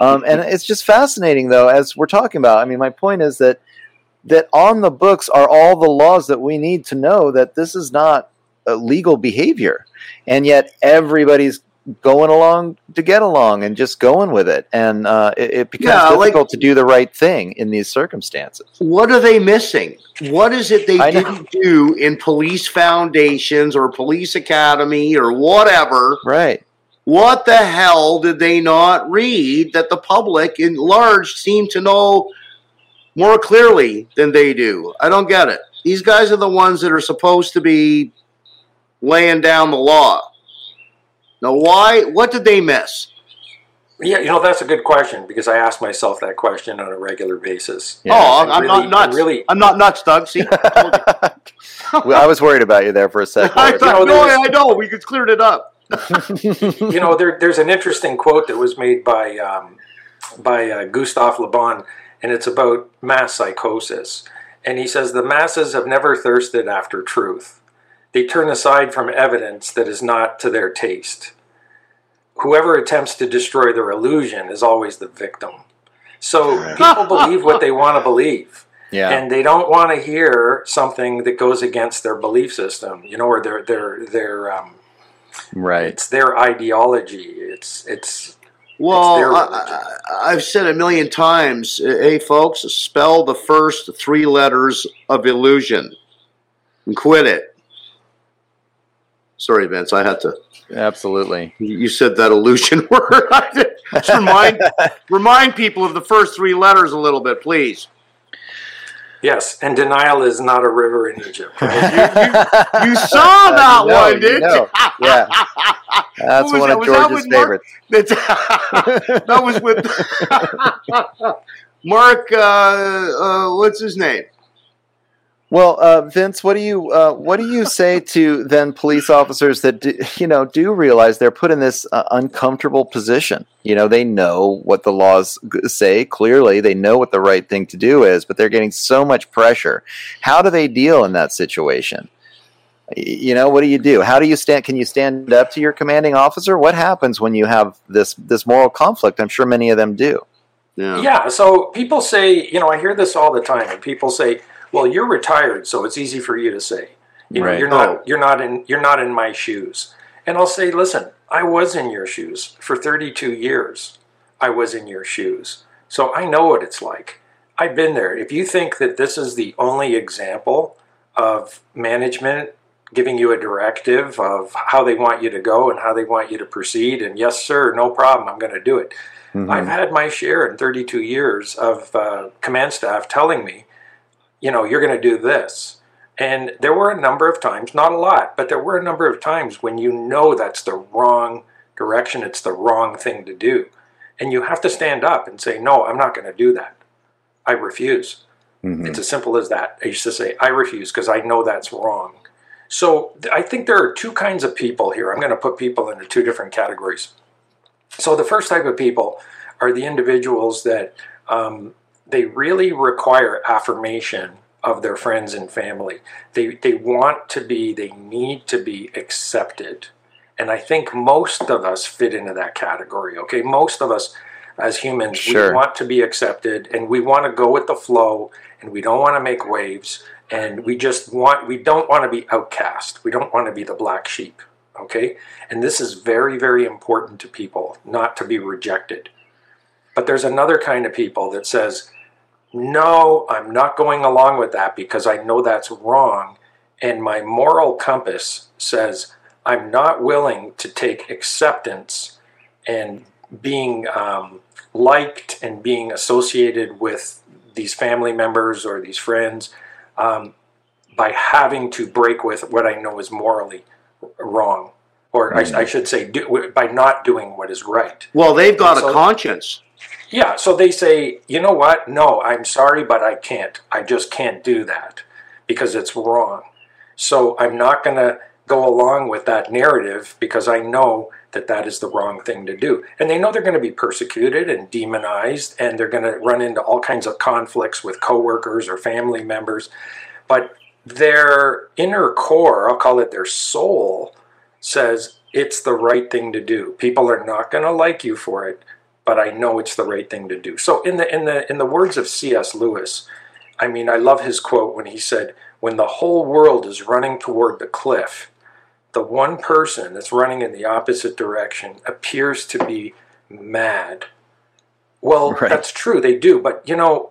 Um, and it's just fascinating, though, as we're talking about. I mean, my point is that that on the books are all the laws that we need to know that this is not legal behavior. And yet everybody's going along to get along and just going with it. And uh, it, it becomes yeah, difficult like, to do the right thing in these circumstances. What are they missing? What is it they I didn't know. do in police foundations or police academy or whatever? Right. What the hell did they not read that the public in large seem to know more clearly than they do? I don't get it. These guys are the ones that are supposed to be laying down the law. Now, why? What did they miss? Yeah, you know, that's a good question, because I ask myself that question on a regular basis. Yeah. Oh, I'm, I'm really, not nuts. I'm, really... I'm not nuts, Doug. See, I, well, I was worried about you there for a second. I thought, you know, no, was... I know. We could clear it up. You know, there, there's an interesting quote that was made by um, by uh, Gustave Le Bon, and it's about mass psychosis. And he says, the masses have never thirsted after truth. They turn aside from evidence that is not to their taste. Whoever attempts to destroy their illusion is always the victim. So right. people believe what they want to believe. Yeah. And they don't want to hear something that goes against their belief system, you know, or their, their, their, um, right. It's their ideology. It's, it's, well, it's I, I, I've said a million times, hey folks, spell the first three letters of illusion and quit it. Sorry, Vince, I had to. Absolutely. You said that illusion word. Just remind, remind people of the first three letters a little bit, please. Yes, and denial is not a river in Egypt. Right? you, you, you saw that no, one, didn't you? Know. Yeah. That's one that? of George's favorites. That was with Mark, uh, uh, what's his name? Well, uh, Vince, what do you uh, what do you say to then police officers that do, you know do realize they're put in this uh, uncomfortable position? You know, they know what the laws say clearly. They know what the right thing to do is, but they're getting so much pressure. How do they deal in that situation? You know, what do you do? How do you stand? Can you stand up to your commanding officer? What happens when you have this this moral conflict? I'm sure many of them do. Yeah. Yeah. So people say, you know, I hear this all the time, and people say, well, you're retired, so it's easy for you to say. You right. know, you're not you're not in you're not in my shoes. And I'll say, listen, I was in your shoes for thirty-two years. I was in your shoes. So I know what it's like. I've been there. If you think that this is the only example of management giving you a directive of how they want you to go and how they want you to proceed, and yes, sir, no problem, I'm going to do it. Mm-hmm. I've had my share in thirty-two years of uh, command staff telling me, you know, you're going to do this. And there were a number of times, not a lot, but there were a number of times when you know that's the wrong direction, it's the wrong thing to do. And you have to stand up and say, no, I'm not going to do that. I refuse. Mm-hmm. It's as simple as that. I used to say, I refuse because I know that's wrong. So I think there are two kinds of people here. I'm going to put people into two different categories. So the first type of people are the individuals that, um, they really require affirmation of their friends and family. They they want to be, they need to be accepted. And I think most of us fit into that category, okay? Most of us as humans, sure. we want to be accepted, and we want to go with the flow, and we don't want to make waves, and we just want, we don't want to be outcast. We don't want to be the black sheep, okay? And this is very, very important to people, not to be rejected. But there's another kind of people that says, no, I'm not going along with that because I know that's wrong. And my moral compass says I'm not willing to take acceptance and being um, liked and being associated with these family members or these friends um, by having to break with what I know is morally wrong. Or right. I, I should say do, by not doing what is right. Well, they've got so, a conscience. Yeah, so they say, you know what? No, I'm sorry, but I can't. I just can't do that because it's wrong. So I'm not going to go along with that narrative because I know that that is the wrong thing to do. And they know they're going to be persecuted and demonized, and they're going to run into all kinds of conflicts with coworkers or family members. But their inner core, I'll call it their soul, says it's the right thing to do. People are not going to like you for it, but I know it's the right thing to do. So in the in the in the words of C S Lewis, I mean, I love his quote when he said, when the whole world is running toward the cliff, the one person that's running in the opposite direction appears to be mad. Well, right. That's true, they do. But, you know,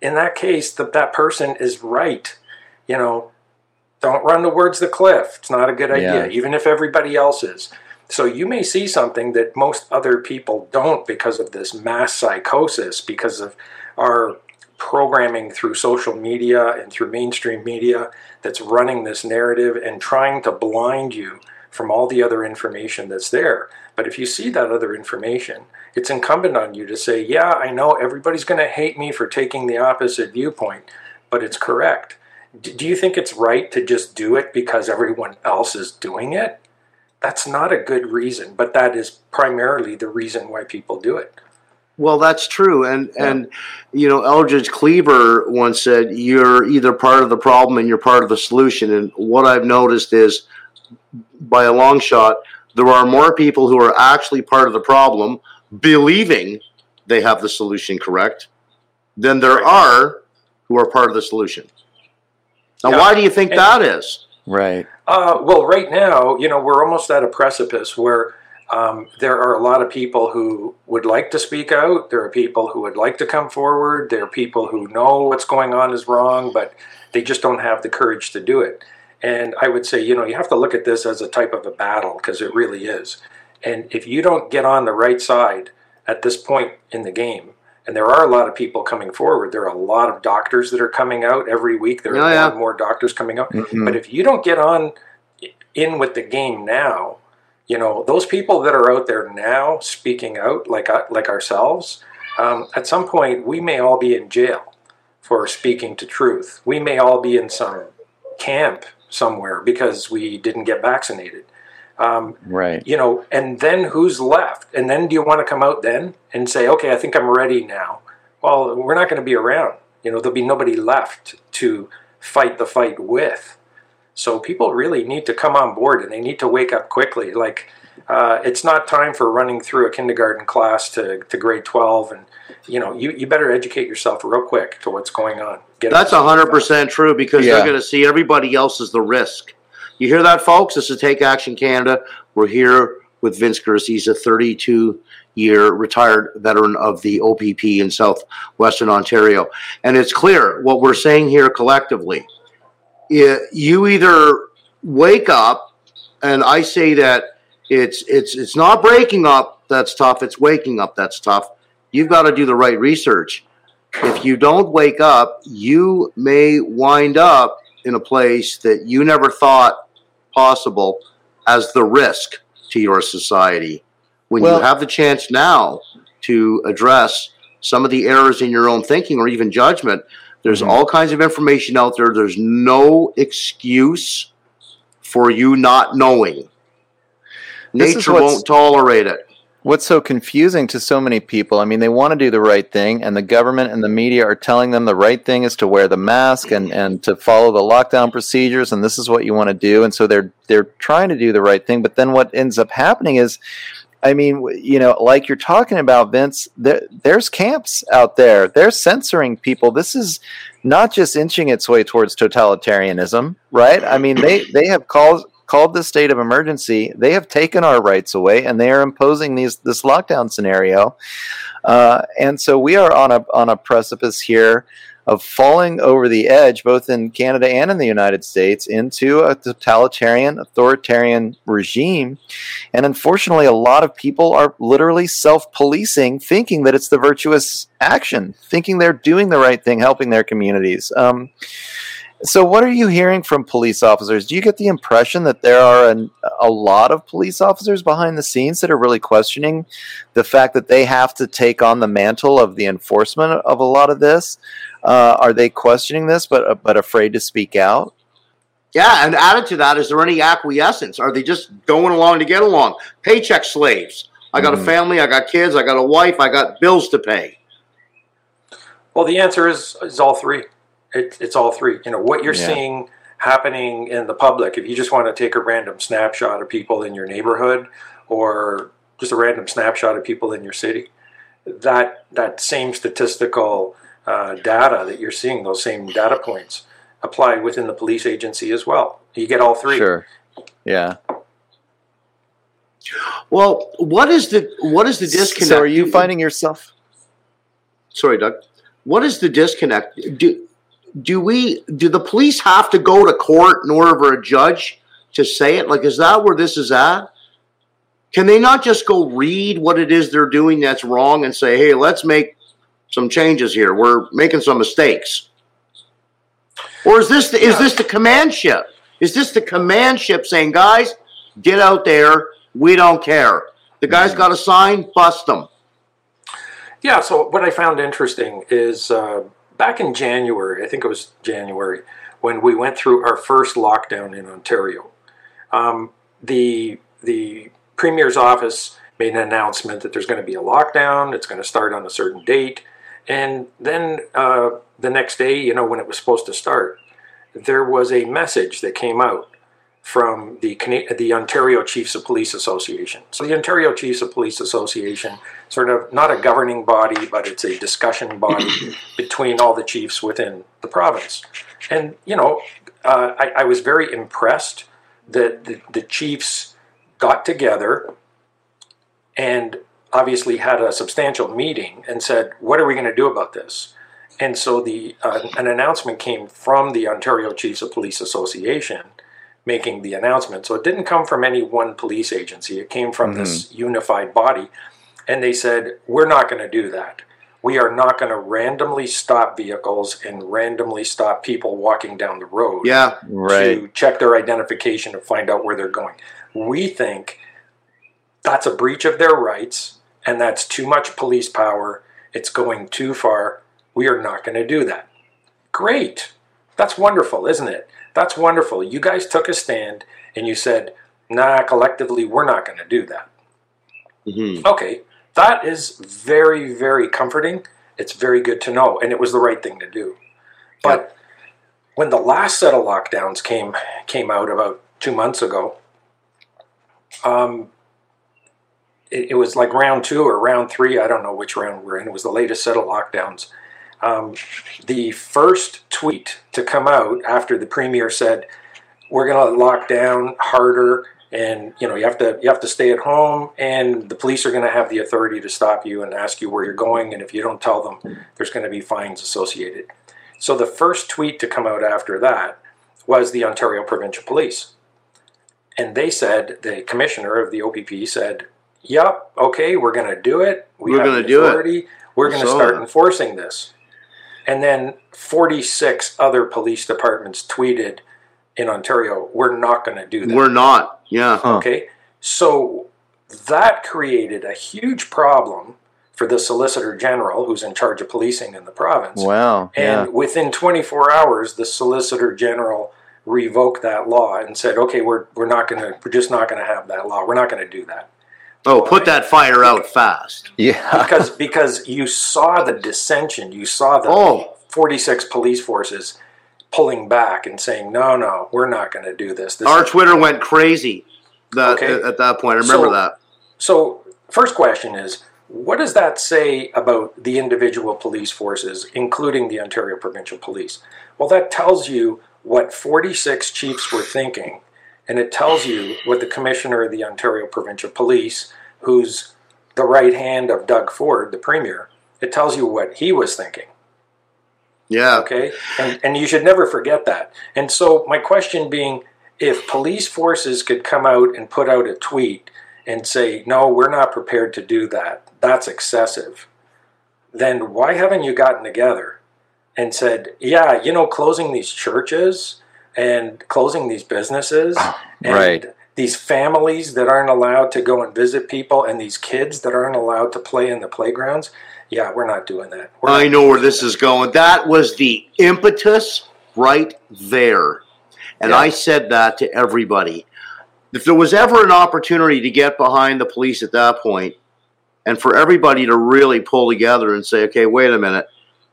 in that case, the, that person is right. You know, don't run towards the cliff. It's not a good idea, yeah. even if everybody else is. So you may see something that most other people don't because of this mass psychosis, because of our programming through social media and through mainstream media that's running this narrative and trying to blind you from all the other information that's there. But if you see that other information, it's incumbent on you to say, yeah, I know everybody's going to hate me for taking the opposite viewpoint, but it's correct. D- do you think it's right to just do it because everyone else is doing it? That's not a good reason, but that is primarily the reason why people do it. Well, that's true. And, yeah. and you know, Eldridge Cleaver once said, you're either part of the problem and you're part of the solution. And what I've noticed is, by a long shot, there are more people who are actually part of the problem, believing they have the solution correct, than there are who are part of the solution. Now, yeah. why do you think and, that is? Right. Uh, well, right now, you know, we're almost at a precipice where um, there are a lot of people who would like to speak out. There are people who would like to come forward. There are people who know what's going on is wrong, but they just don't have the courage to do it. And I would say, you know, you have to look at this as a type of a battle, because it really is. And if you don't get on the right side at this point in the game, and there are a lot of people coming forward, there are a lot of doctors that are coming out every week. There are yeah, yeah. more and more doctors coming out. Mm-hmm. But if you don't get on in with the game now, you know, those people that are out there now speaking out, like like ourselves, um, at some point we may all be in jail for speaking to truth. We may all be in some camp somewhere because we didn't get vaccinated. Um, right. You know, and then who's left? And then do you want to come out then and say, okay, I think I'm ready now? Well, we're not going to be around. You know, there'll be nobody left to fight the fight with. So people really need to come on board, and they need to wake up quickly. Like, uh, it's not time for running through a kindergarten class to, to grade twelve. And, you know, you, you better educate yourself real quick to what's going on. Get That's one hundred percent true, because yeah. they're going to see everybody else as the risk. You hear that, folks? This is Take Action Canada. We're here with Vince Gircys. He's a thirty-two-year retired veteran of the O P P in southwestern Ontario. And it's clear what we're saying here collectively. It, you either wake up, and I say that it's it's it's not breaking up that's tough, it's waking up that's tough. You've got to do the right research. If you don't wake up, you may wind up in a place that you never thought possible as the risk to your society. When well, you have the chance now to address some of the errors in your own thinking or even judgment, there's mm-hmm. all kinds of information out there. There's no excuse for you not knowing. Nature won't tolerate it. What's so confusing to so many people, I mean, they want to do the right thing, and the government and the media are telling them the right thing is to wear the mask and, and to follow the lockdown procedures, and this is what you want to do. And so they're they're trying to do the right thing, but then what ends up happening is, I mean, you know, like you're talking about, Vince, there, there's camps out there. They're censoring people. This is not just inching its way towards totalitarianism, right? I mean, they, they have calls... called the state of emergency. They have taken our rights away, and they are imposing these this lockdown scenario. Uh, and so we are on a on a precipice here of falling over the edge, both in Canada and in the United States, into a totalitarian, authoritarian regime. And unfortunately, a lot of people are literally self-policing, thinking that it's the virtuous action, thinking they're doing the right thing, helping their communities. Um So what are you hearing from police officers? Do you get the impression that there are an, a lot of police officers behind the scenes that are really questioning the fact that they have to take on the mantle of the enforcement of a lot of this? Uh, are they questioning this but uh, but afraid to speak out? Yeah, and added to that, is there any acquiescence? Are they just going along to get along? Paycheck slaves. I got mm. a family, I got kids, I got a wife, I got bills to pay. Well, the answer is is all three. It, it's all three. You know, what you're yeah. seeing happening in the public, if you just want to take a random snapshot of people in your neighborhood or just a random snapshot of people in your city, that that same statistical uh, data that you're seeing, those same data points, apply within the police agency as well. You get all three. Sure. Yeah. Well, what is the what is the disconnect? So are you finding yourself? Sorry, Doug. What is the disconnect? Do do we do the police have to go to court in order for a judge to say it? Like, is that where this is at? Can they not just go read what it is they're doing that's wrong and say, hey, let's make some changes here. We're making some mistakes. Or is this the, is this the command ship? Is this the command ship saying, guys, get out there. We don't care. The guy's got a sign, bust them. Yeah, so what I found interesting is uh, back in January, I think it was January, when we went through our first lockdown in Ontario, um, the the Premier's office made an announcement that there's going to be a lockdown, it's going to start on a certain date, and then uh, the next day, you know, when it was supposed to start, there was a message that came out from the the Ontario Chiefs of Police Association. So the Ontario Chiefs of Police Association, sort of not a governing body, but it's a discussion body between all the chiefs within the province. And, you know, uh, I, I was very impressed that the, the chiefs got together and obviously had a substantial meeting and said, what are we going to do about this? And so the uh, an announcement came from the Ontario Chiefs of Police Association making the announcement. So it didn't come from any one police agency. It came from mm-hmm. this unified body. And they said, we're not going to do that. We are not going to randomly stop vehicles and randomly stop people walking down the road yeah, right. to check their identification and find out where they're going. We think that's a breach of their rights and that's too much police power. It's going too far. We are not going to do that. Great. That's wonderful, isn't it? That's wonderful. You guys took a stand and you said, nah, collectively, we're not going to do that. Mm-hmm. Okay. That is very, very comforting. It's very good to know. And it was the right thing to do. But yeah. when the last set of lockdowns came came out about two months ago, um, it, it was like round two or round three. I don't know which round we're in. It was the latest set of lockdowns. Um, the first tweet to come out after the Premier said, we're going to lock down harder and, you know, you have to you have to stay at home and the police are going to have the authority to stop you and ask you where you're going. And if you don't tell them, there's going to be fines associated. So the first tweet to come out after that was the Ontario Provincial Police. And they said, the commissioner of the O P P said, yep, okay, we're going to do it. We we're going to do it. We're going to so, start enforcing this. And then forty-six other police departments tweeted in Ontario, we're not going to do that. We're not, yeah. Huh. Okay, so that created a huge problem for the Solicitor General, who's in charge of policing in the province. Wow. And yeah. within twenty-four hours, the Solicitor General revoked that law and said, okay, we're we're not going to, we're just not going to have that law. We're not going to do that. Oh, well, put that fire out fast. Yeah. Because because you saw the dissension. You saw the oh. forty-six police forces pulling back and saying, no, no, we're not going to do this. this Our Twitter went crazy that, okay. at, at that point. I remember so, that. So first question is, what does that say about the individual police forces, including the Ontario Provincial Police? Well, that tells you what forty-six chiefs were thinking. And it tells you what the commissioner of the Ontario Provincial Police, who's the right hand of Doug Ford, the Premier, it tells you what he was thinking. Yeah. Okay? And, and you should never forget that. And so my question being, if police forces could come out and put out a tweet and say, no, we're not prepared to do that, that's excessive, then why haven't you gotten together and said, yeah, you know, closing these churches and closing these businesses and right. these families that aren't allowed to go and visit people and these kids that aren't allowed to play in the playgrounds, yeah, we're not doing that. We're I know where this that. is going. That was the impetus right there. And yeah. I said that to everybody. If there was ever an opportunity to get behind the police at that point and for everybody to really pull together and say, okay, wait a minute,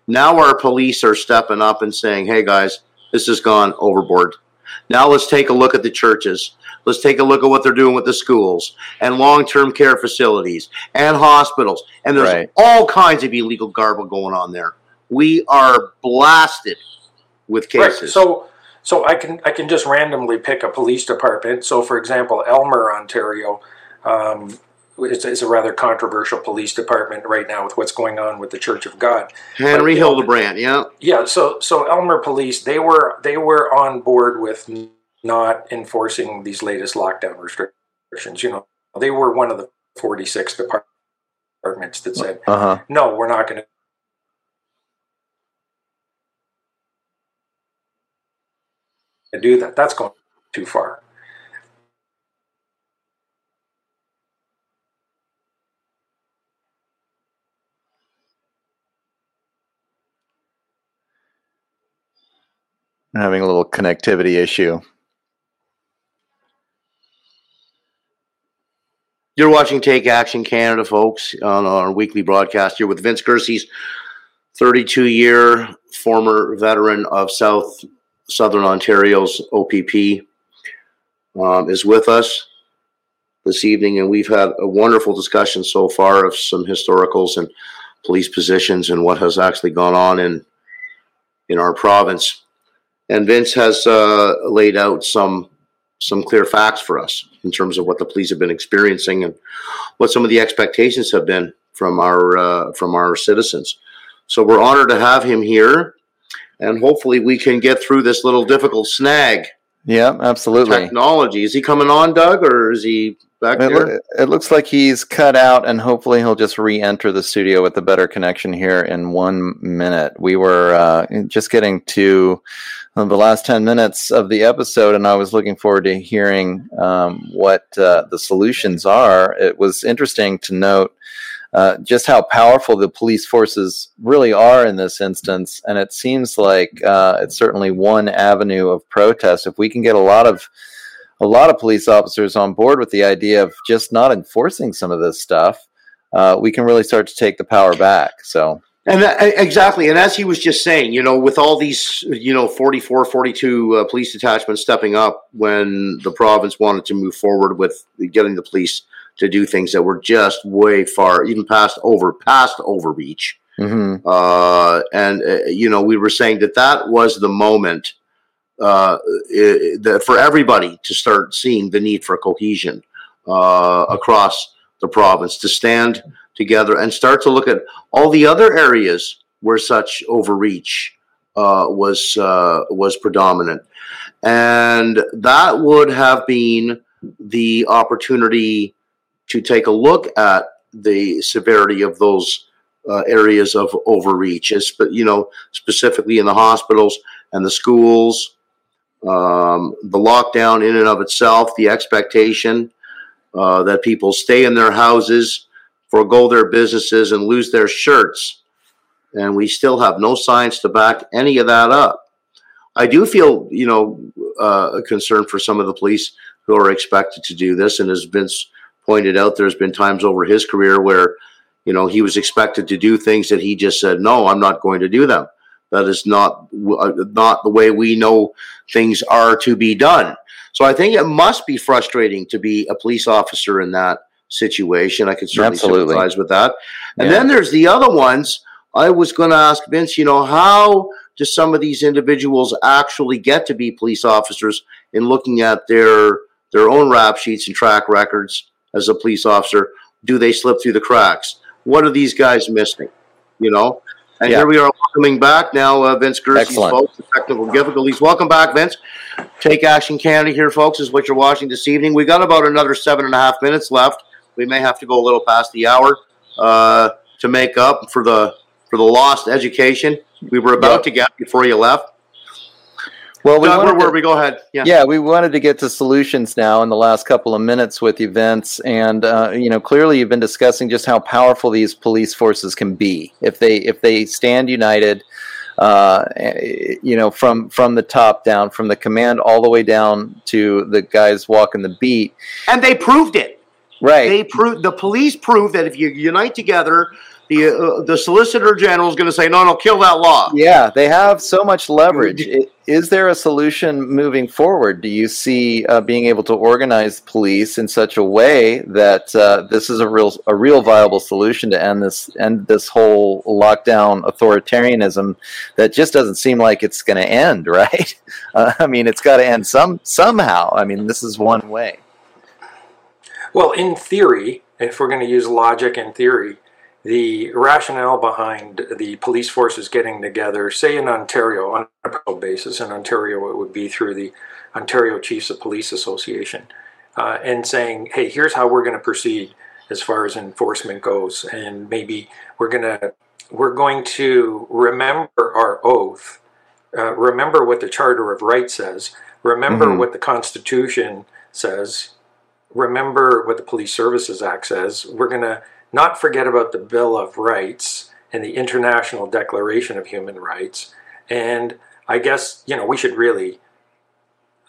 now our police are stepping up and saying, hey, guys, this has gone overboard. Now let's take a look at the churches. Let's take a look at what they're doing with the schools and long-term care facilities and hospitals. And there's right. all kinds of illegal garble going on there. we are blasted with cases. Right. So, so I can I can just randomly pick a police department. So, for example, Aylmer, Ontario, um, is, is a rather controversial police department right now with what's going on with the Church of God. Henry but, Hildebrand, yeah, yeah. So, so Aylmer Police, they were they were on board with not enforcing these latest lockdown restrictions. You know, they were one of the forty-six departments that said, uh-huh. "No, we're not going to." To do that. That's going too far. I'm having a little connectivity issue. You're watching Take Action Canada, folks, on our weekly broadcast here with Vince Gircys, thirty-two-year former veteran of South Southern Ontario's O P P, um, is with us this evening, and we've had a wonderful discussion so far of some historicals and police positions and what has actually gone on in in our province. And Vince has uh, laid out some some clear facts for us in terms of what the police have been experiencing and what some of the expectations have been from our uh, from our citizens. So we're honored to have him here. And hopefully we can get through this little difficult snag. Yeah, absolutely. Technology. Is he coming on, Doug, or is he back it there? Lo- it looks like he's cut out, and hopefully he'll just re-enter the studio with a better connection here in one minute. We were uh, just getting to the last ten minutes of the episode, and I was looking forward to hearing um, what uh, the solutions are. It was interesting to note Uh, just how powerful the police forces really are in this instance. And it seems like uh, it's certainly one avenue of protest. If we can get a lot of a lot of police officers on board with the idea of just not enforcing some of this stuff, uh, we can really start to take the power back. So, and that, exactly. And as he was just saying, you know, with all these, you know, forty-four, forty-two uh, police detachments stepping up when the province wanted to move forward with getting the police to do things that were just way far, even past over, past overreach, mm-hmm. uh, and uh, you know, we were saying that that was the moment uh, it, the, for everybody to start seeing the need for cohesion uh, across the province, to stand together and start to look at all the other areas where such overreach uh, was uh, was predominant, and that would have been the opportunity to take a look at the severity of those uh, areas of overreach, it's, you know, specifically in the hospitals and the schools, um, the lockdown in and of itself, the expectation uh, that people stay in their houses, forgo their businesses, and lose their shirts. And we still have no science to back any of that up. I do feel, you know, uh, concerned for some of the police who are expected to do this, and as Vince pointed out, there's been times over his career where, you know, he was expected to do things that he just said, no, I'm not going to do them. That is not not the way we know things are to be done. So I think it must be frustrating to be a police officer in that situation. I can certainly Absolutely. sympathize with that. And yeah. then there's the other ones. I was going to ask Vince, you know, how do some of these individuals actually get to be police officers in looking at their their own rap sheets and track records? As a police officer, do they slip through the cracks? What are these guys missing? You know, and yeah. here we are coming back now, uh, Vince Gircys, folks, the technical difficulties. Welcome back, Vince. Take Action Canada here, folks, is what you're watching this evening. We got about another seven and a half minutes left. We may have to go a little past the hour uh, to make up for the for the lost education we were about yep. to get before you left. Well, we where were we? Go ahead. Yeah. yeah, we wanted to get to solutions now in the last couple of minutes with you, Vince. And, uh, you know, clearly you've been discussing just how powerful these police forces can be if they if they stand united, uh, you know, from, from the top down, from the command all the way down to the guys walking the beat. And they proved it. Right. They proved the police proved that if you unite together, the uh, the Solicitor General is going to say, no, no, kill that law. Yeah, they have so much leverage. Is there a solution moving forward? Do you see uh, being able to organize police in such a way that uh, this is a real a real viable solution to end this end this whole lockdown authoritarianism that just doesn't seem like it's going to end, right? Uh, I mean, it's got to end some somehow. I mean, this is one way. Well, in theory, if we're going to use logic and theory, the rationale behind the police forces getting together, say in Ontario, on a provincial basis, in Ontario it would be through the Ontario Chiefs of Police Association, uh, and saying, hey, here's how we're going to proceed as far as enforcement goes, and maybe we're going to we're going to remember our oath, uh, remember what the Charter of Rights says, remember mm-hmm. what the Constitution says, remember what the Police Services Act says. We're going to not forget about the Bill of Rights and the International Declaration of Human Rights. And I guess, you know, we should really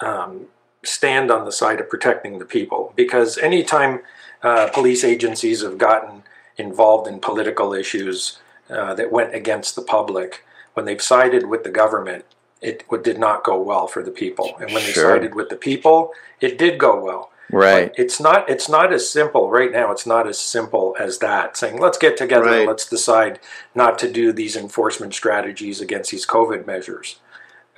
um, stand on the side of protecting the people, because anytime uh, police agencies have gotten involved in political issues uh, that went against the public, when they've sided with the government, it did not go well for the people. And when sure. they sided with the people, it did go well. Right. But it's not it's not as simple right now. It's not as simple as that, saying, let's get together right. and let's decide not to do these enforcement strategies against these COVID measures.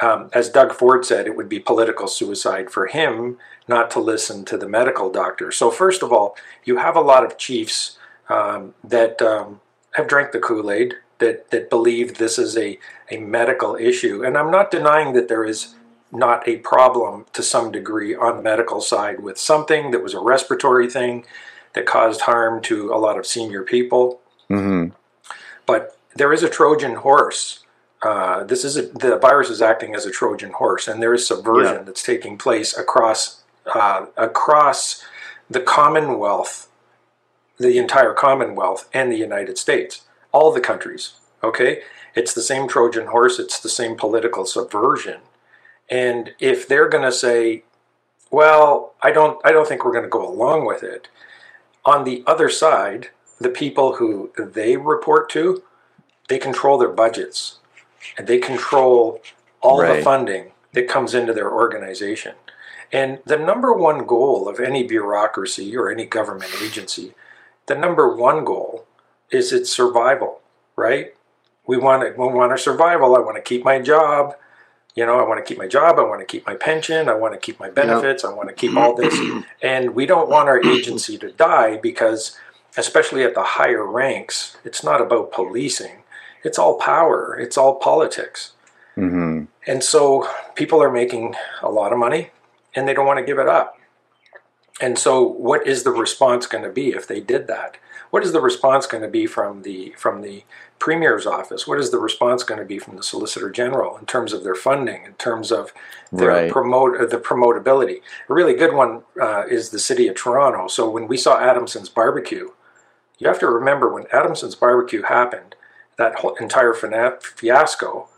Um, as Doug Ford said, it would be political suicide for him not to listen to the medical doctor. So first of all, you have a lot of chiefs um, that um, have drank the Kool-Aid, that, that believe this is a, a medical issue. And I'm not denying that there is not a problem to some degree on the medical side with something that was a respiratory thing that caused harm to a lot of senior people. Mm-hmm. But there is a Trojan horse. Uh, this is a, the virus is acting as a Trojan horse, and there is subversion yeah. that's taking place across uh, across the Commonwealth, the entire Commonwealth, and the United States, all the countries. Okay, it's the same Trojan horse. It's the same political subversion. And if they're going to say, well, I don't I don't think we're going to go along with it, on the other side, the people who they report to, they control their budgets, and they control all right. the funding that comes into their organization. And the number one goal of any bureaucracy or any government agency, the number one goal is its survival, right? We want it, we want our survival. I want to keep my job. You know, I want to keep my job, I want to keep my pension, I want to keep my benefits, yep. I want to keep all this. And we don't want our agency to die because, especially at the higher ranks, it's not about policing. It's all power. It's all politics. Mm-hmm. And so people are making a lot of money and they don't want to give it up. And so what is the response going to be if they did that? What is the response going to be from the from the Premier's office? What is the response going to be from the Solicitor General in terms of their funding, in terms of their right. promote the promotability? A really good one uh, is the City of Toronto. So when we saw Adamson's Barbecue, you have to remember when Adamson's Barbecue happened, that whole entire fiasco,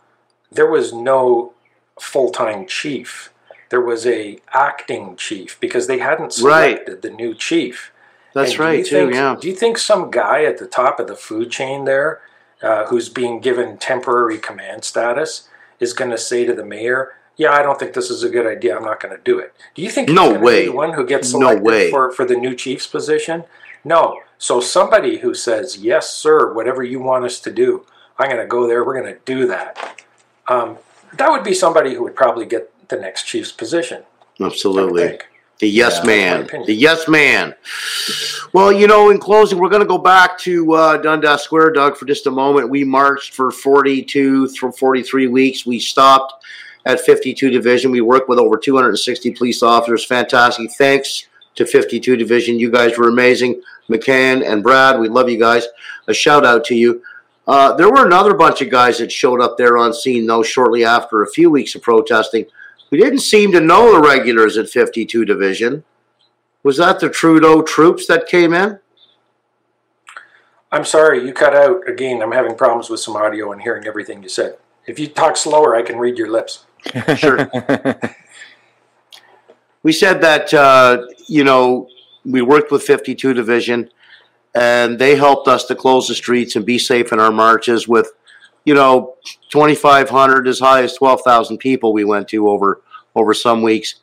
there was no full-time chief. There was a acting chief because they hadn't selected right. the new chief. That's right, too, think, yeah. Do you think some guy at the top of the food chain there, uh, who's being given temporary command status, is going to say to the mayor, yeah, I don't think this is a good idea, I'm not going to do it? Do you think no way. The one who gets selected no for, for the new chief's position? No. So somebody who says, yes, sir, whatever you want us to do, I'm going to go there, we're going to do that. Um, that would be somebody who would probably get the next chief's position. Absolutely. The yes yeah, man. The yes man. Well, you know, in closing, we're going to go back to uh, Dundas Square, Doug, for just a moment. We marched for forty-two through forty-three weeks. We stopped at fifty-two Division. We worked with over two hundred sixty police officers. Fantastic. Thanks to fifty-two Division. You guys were amazing. McCann and Brad, we love you guys. A shout out to you. Uh, there were another bunch of guys that showed up there on scene, though, shortly after a few weeks of protesting. We didn't seem to know the regulars at fifty-two Division. Was that the Trudeau troops that came in? I'm sorry, you cut out again. I'm having problems with some audio and hearing everything you said. If you talk slower, I can read your lips. Sure. We said that, uh, you know, we worked with fifty-two Division and they helped us to close the streets and be safe in our marches with, you know, twenty-five hundred, as high as twelve thousand people we went to over over some weeks.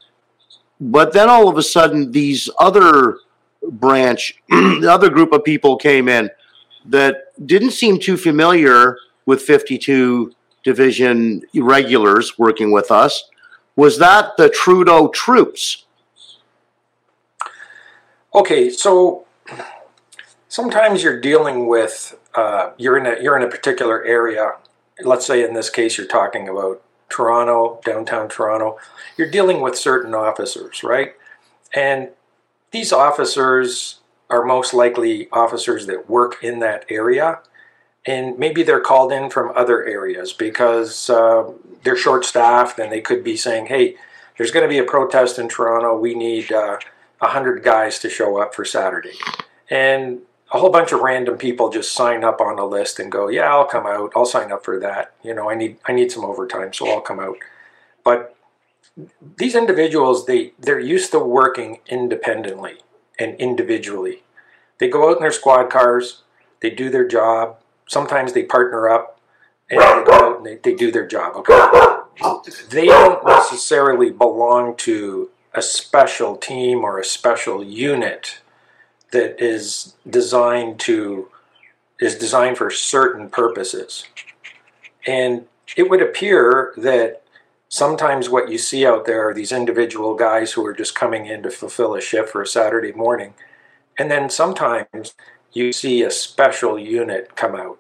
But then all of a sudden, these other branch, the other group of people came in that didn't seem too familiar with fifty-two Division regulars working with us. Was that the Trudeau troops? Okay, so sometimes you're dealing with uh, you're in a you're in a particular area. Let's say in this case you're talking about Toronto, downtown Toronto. You're dealing with certain officers, right? And these officers are most likely officers that work in that area, and maybe they're called in from other areas because uh, they're short-staffed, and they could be saying, "Hey, there's going to be a protest in Toronto. We need Uh, one hundred guys to show up for Saturday." And a whole bunch of random people just sign up on a list and go, "Yeah, I'll come out. I'll sign up for that. You know, I need I need some overtime, so I'll come out." But these individuals, they, they're used to working independently and individually. They go out in their squad cars. They do their job. Sometimes they partner up and they go out and they, they do their job. Okay, they don't necessarily belong to a special team or a special unit that is designed to is designed for certain purposes. And it would appear that sometimes what you see out there are these individual guys who are just coming in to fulfill a shift for a Saturday morning, and then sometimes you see a special unit come out.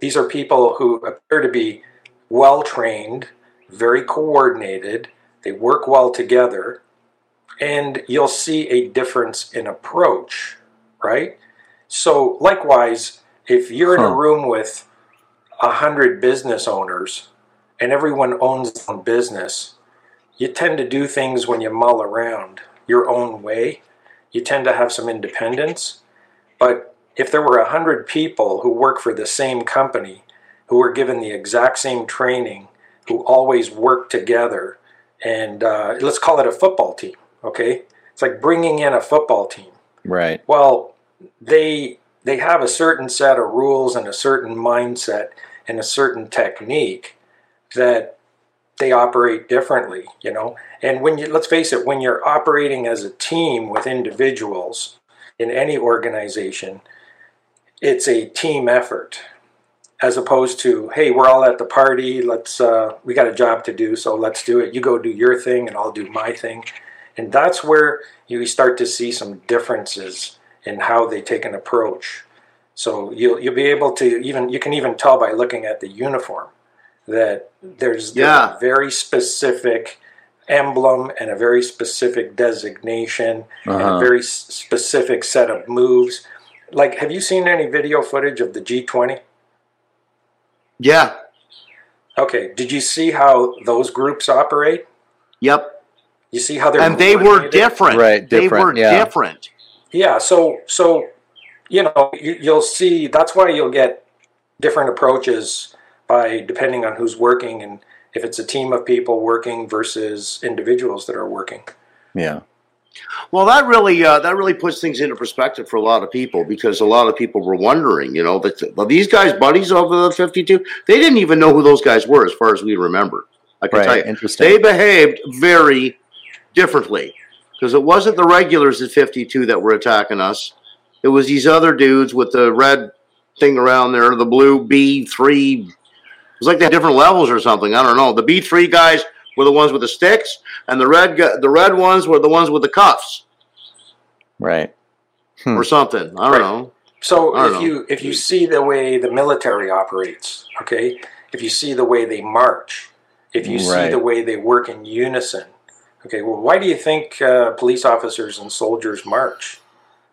These are people who appear to be well trained, very coordinated, they work well together, and you'll see a difference in approach, right? So likewise, if you're huh. in a room with one hundred business owners and everyone owns their own business, you tend to do things when you mull around your own way. You tend to have some independence. But if there were one hundred people who work for the same company, who were given the exact same training, who always work together, and uh, let's call it a football team, okay? It's like bringing in a football team. Right. Well, they they have a certain set of rules and a certain mindset and a certain technique that they operate differently, you know? And when you let's face it, when you're operating as a team with individuals in any organization, it's a team effort, as opposed to, hey, we're all at the party, let's uh, we got a job to do, so let's do it. You go do your thing, and I'll do my thing. And that's where you start to see some differences in how they take an approach. So you'll you'll be able to even you can even tell by looking at the uniform that there's, yeah. there's a very specific emblem and a very specific designation uh-huh. and a very specific set of moves. Like, have you seen any video footage of the G twenty? Yeah. Okay. Did you see how those groups operate? Yep. You see how they're and they were different. Right. Different. They were yeah. different. Yeah. So, so you know, you, you'll see. That's why you'll get different approaches by depending on who's working and if it's a team of people working versus individuals that are working. Yeah. Well, that really uh, that really puts things into perspective for a lot of people, because a lot of people were wondering, you know, that well, these guys, buddies over the fifty-two, they didn't even know who those guys were, as far as we remember. I can right. tell you, interesting. They behaved very differently, because it wasn't the regulars at fifty-two that were attacking us; it was these other dudes with the red thing around there, the blue B three. It was like they had different levels or something. I don't know. The B three guys were the ones with the sticks, and the red the red ones were the ones with the cuffs. Right. Hmm. Or something. I don't right. know. So don't if know. you if you see the way the military operates, okay, if you see the way they march, if you right. see the way they work in unison, okay, well, why do you think uh, police officers and soldiers march?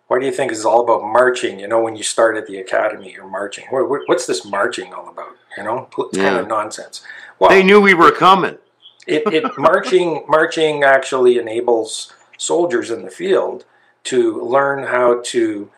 Why do you think it's all about marching? You know, when you start at the academy, you're marching. What, what's this marching all about? You know, it's yeah. kind of nonsense. Well, they knew we were coming. It, it marching marching actually enables soldiers in the field to learn how to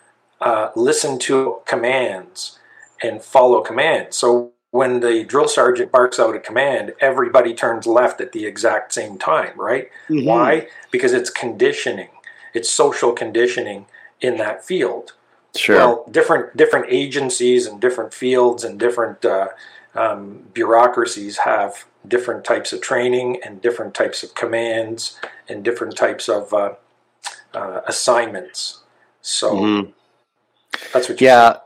uh, listen to commands and follow commands. So when the drill sergeant barks out a command, everybody turns left at the exact same time, right? Mm-hmm. Why? Because it's conditioning. It's social conditioning in that field. Sure. Well, different different agencies and different fields and different uh, um, bureaucracies have different types of training and different types of commands and different types of uh, uh, assignments. So mm-hmm. that's what. You yeah, mean.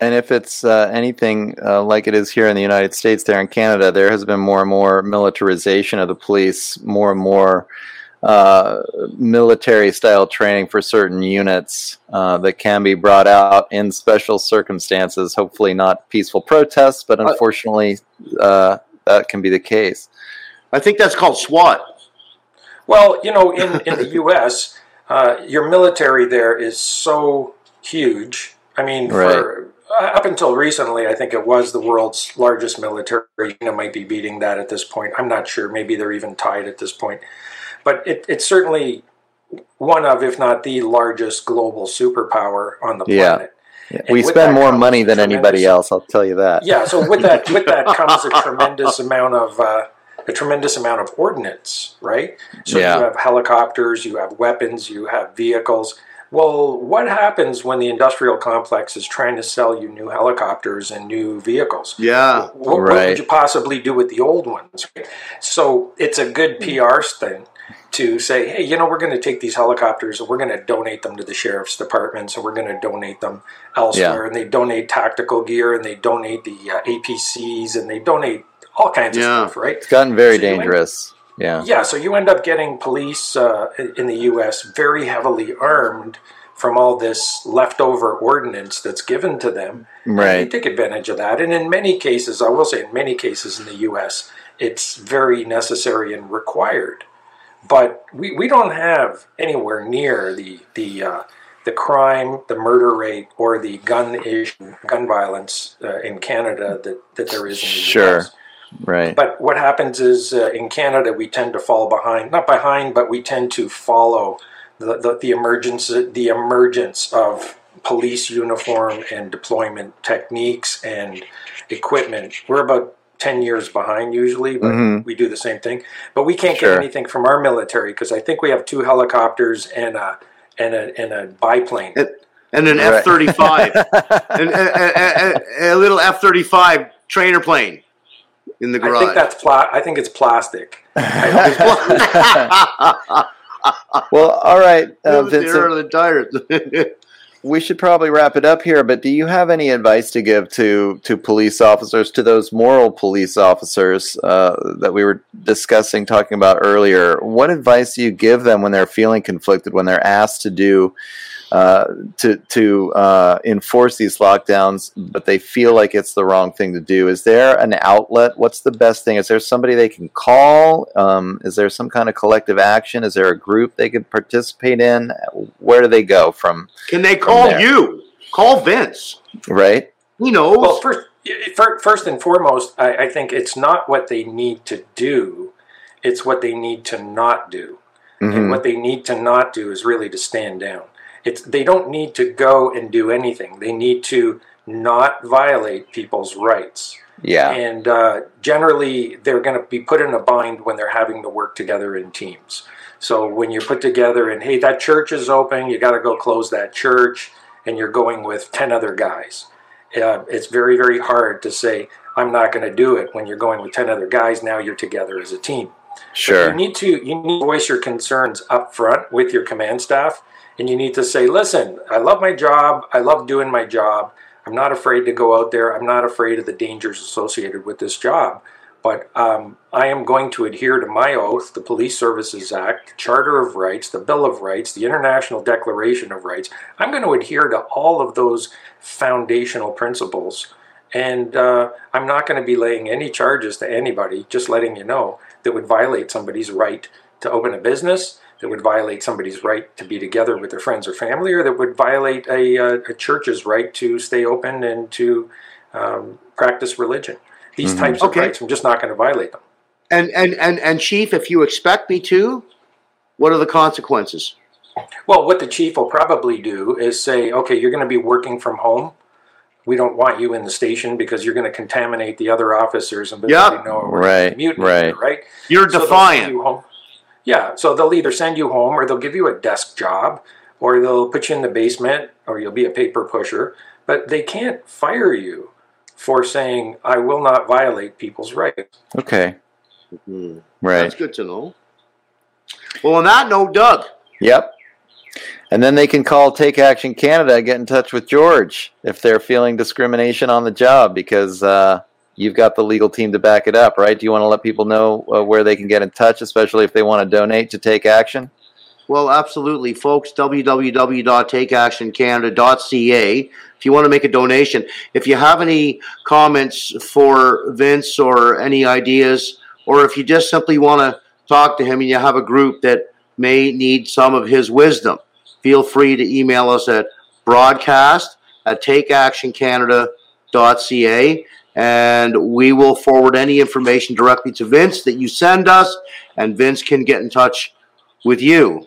And if it's uh, anything uh, like it is here in the United States, there in Canada, there has been more and more militarization of the police, more and more. Uh, military-style training for certain units uh, that can be brought out in special circumstances, hopefully not peaceful protests, but unfortunately uh, that can be the case. I think that's called SWAT. Well, you know, in, in the U S, uh, your military there is so huge. I mean, right. for, up until recently, I think it was the world's largest military. It might be beating that at this point. I'm not sure. Maybe they're even tied at this point. But it, it's certainly one of, if not the largest global superpower on the planet. Yeah. We spend more money than anybody else, I'll tell you that. Yeah, so with that with that comes a tremendous amount of uh, a tremendous amount of ordnance, right? So yeah. you have helicopters, you have weapons, you have vehicles. Well, what happens when the industrial complex is trying to sell you new helicopters and new vehicles? Yeah, what, right. what would you possibly do with the old ones? So it's a good P R thing. To say, hey, you know, we're going to take these helicopters and we're going to donate them to the sheriff's departments, and we're going to donate them elsewhere. Yeah. And they donate tactical gear, and they donate the uh, A P Cs, and they donate all kinds yeah. of stuff, right? It's gotten very so dangerous. End up, yeah. Yeah, so you end up getting police uh, in the U S very heavily armed from all this leftover ordinance that's given to them. Right. And they take advantage of that. And in many cases, I will say in many cases in the U S, it's very necessary and required. But we, we don't have anywhere near the the uh, the crime, the murder rate, or the gun issue, gun violence uh, in Canada that, that there is in the U S. Sure, right. But what happens is uh, in Canada we tend to fall behind, not behind, but we tend to follow the the, the emergence the emergence of police uniform and deployment techniques and equipment. We're about ten years behind usually, but mm-hmm. we do the same thing. But we can't sure. get anything from our military because I think we have two helicopters and a and a and a biplane it, and an right. F thirty-five, and a, a, a, a little F thirty-five trainer plane in the garage. I think that's pla- I think it's plastic. Well, all right, uh, Vincent. There are the tires. We should probably wrap it up here, but do you have any advice to give to, to police officers, to those moral police officers uh, that we were discussing, talking about earlier? What advice do you give them when they're feeling conflicted, when they're asked to do uh, to to uh, enforce these lockdowns, but they feel like it's the wrong thing to do? Is there an outlet? What's the best thing? Is there somebody they can call? Um, is there some kind of collective action? Is there a group they could participate in? Where do they go from? Can they call? Call you. Call Vince. Right. He knows. Well, first, first and foremost, I, I think it's not what they need to do. It's what they need to not do. Mm-hmm. And what they need to not do is really to stand down. It's they don't need to go and do anything. They need to not violate people's rights. Yeah. And uh, generally, they're going to be put in a bind when they're having to work together in teams. So when you're put together and, hey, that church is open, you got to go close that church, and you're going with ten other guys. Uh, it's very, very hard to say, I'm not going to do it when you're going with ten other guys. Now you're together as a team. Sure. But you need to you need to voice your concerns up front with your command staff, and you need to say, listen, I love my job. I love doing my job. I'm not afraid to go out there. I'm not afraid of the dangers associated with this job. But um, I am going to adhere to my oath, the Police Services Act, the Charter of Rights, the Bill of Rights, the International Declaration of Rights. I'm going to adhere to all of those foundational principles. And uh, I'm not going to be laying any charges to anybody, just letting you know, that would violate somebody's right to open a business, that would violate somebody's right to be together with their friends or family, or that would violate a, a, a church's right to stay open and to um, practice religion. These mm-hmm. types of okay. rights, I'm just not going to violate them. And, and and and Chief, if you expect me to, what are the consequences? Well, what the Chief will probably do is say, okay, you're going to be working from home. We don't want you in the station because you're going to contaminate the other officers. And yep. they know we're right, a mutiny, right. right? You're so defiant. You home. Yeah, so they'll either send you home or they'll give you a desk job or they'll put you in the basement, or you'll be a paper pusher, but they can't fire you for saying, I will not violate people's rights. Okay. Mm-hmm. Right. That's good to know. Well, on that note, Doug. Yep. And then they can call Take Action Canada and get in touch with George if they're feeling discrimination on the job, because uh, you've got the legal team to back it up, right? Do you want to let people know uh, where they can get in touch, especially if they want to donate to Take Action? Well, absolutely, folks, w w w dot take action canada dot c a if you want to make a donation. If you have any comments for Vince or any ideas, or if you just simply want to talk to him and you have a group that may need some of his wisdom, feel free to email us at broadcast at take action canada dot c a, and we will forward any information directly to Vince that you send us, and Vince can get in touch with you.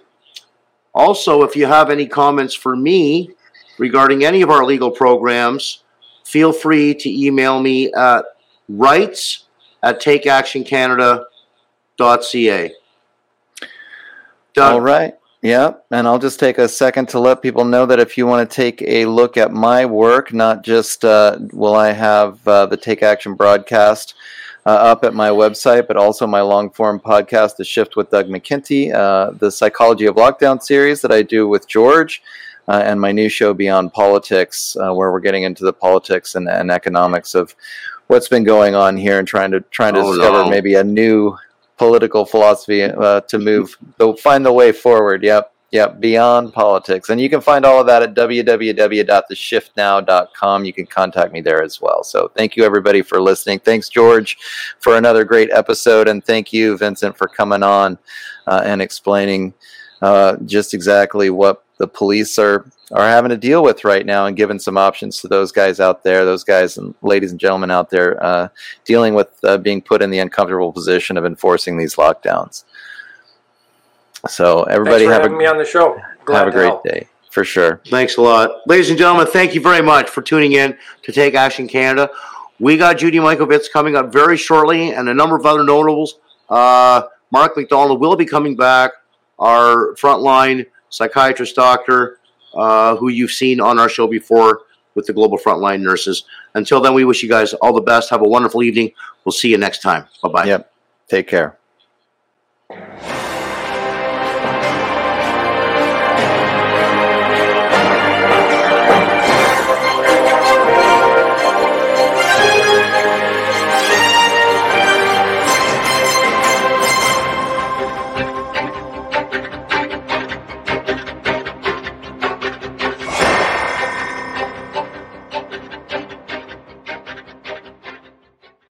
Also, if you have any comments for me regarding any of our legal programs, feel free to email me at rights at take action canada dot c a. Doug? All right. Yeah. And I'll just take a second to let people know that if you want to take a look at my work, not just uh, will I have uh, the Take Action broadcast Uh, up at my website, but also my long-form podcast, The Shift with Doug McKenty, uh, the Psychology of Lockdown series that I do with George, uh, and my new show, Beyond Politics, uh, where we're getting into the politics and, and economics of what's been going on here and trying to trying to oh, discover no. maybe a new political philosophy uh, to move, to find the way forward. Yep, yep, Beyond Politics. And you can find all of that at w w w dot the shift now dot com. You can contact me there as well. So thank you, everybody, for listening. Thanks, George, for another great episode. And thank you, Vincent, for coming on uh, and explaining uh, just exactly what the police are, are having to deal with right now, and giving some options to those guys out there, those guys and ladies and gentlemen out there uh, dealing with uh, being put in the uncomfortable position of enforcing these lockdowns. So everybody, have a, me on the show. Glad have a great help. day, for sure. Thanks a lot. Ladies and gentlemen, thank you very much for tuning in to Take Action Canada. We got Judy Mikovits coming up very shortly, and a number of other notables. Uh, Mark McDonald will be coming back, our frontline psychiatrist doctor, uh, who you've seen on our show before with the Global Frontline Nurses. Until then, we wish you guys all the best. Have a wonderful evening. We'll see you next time. Bye-bye. Yep. Take care.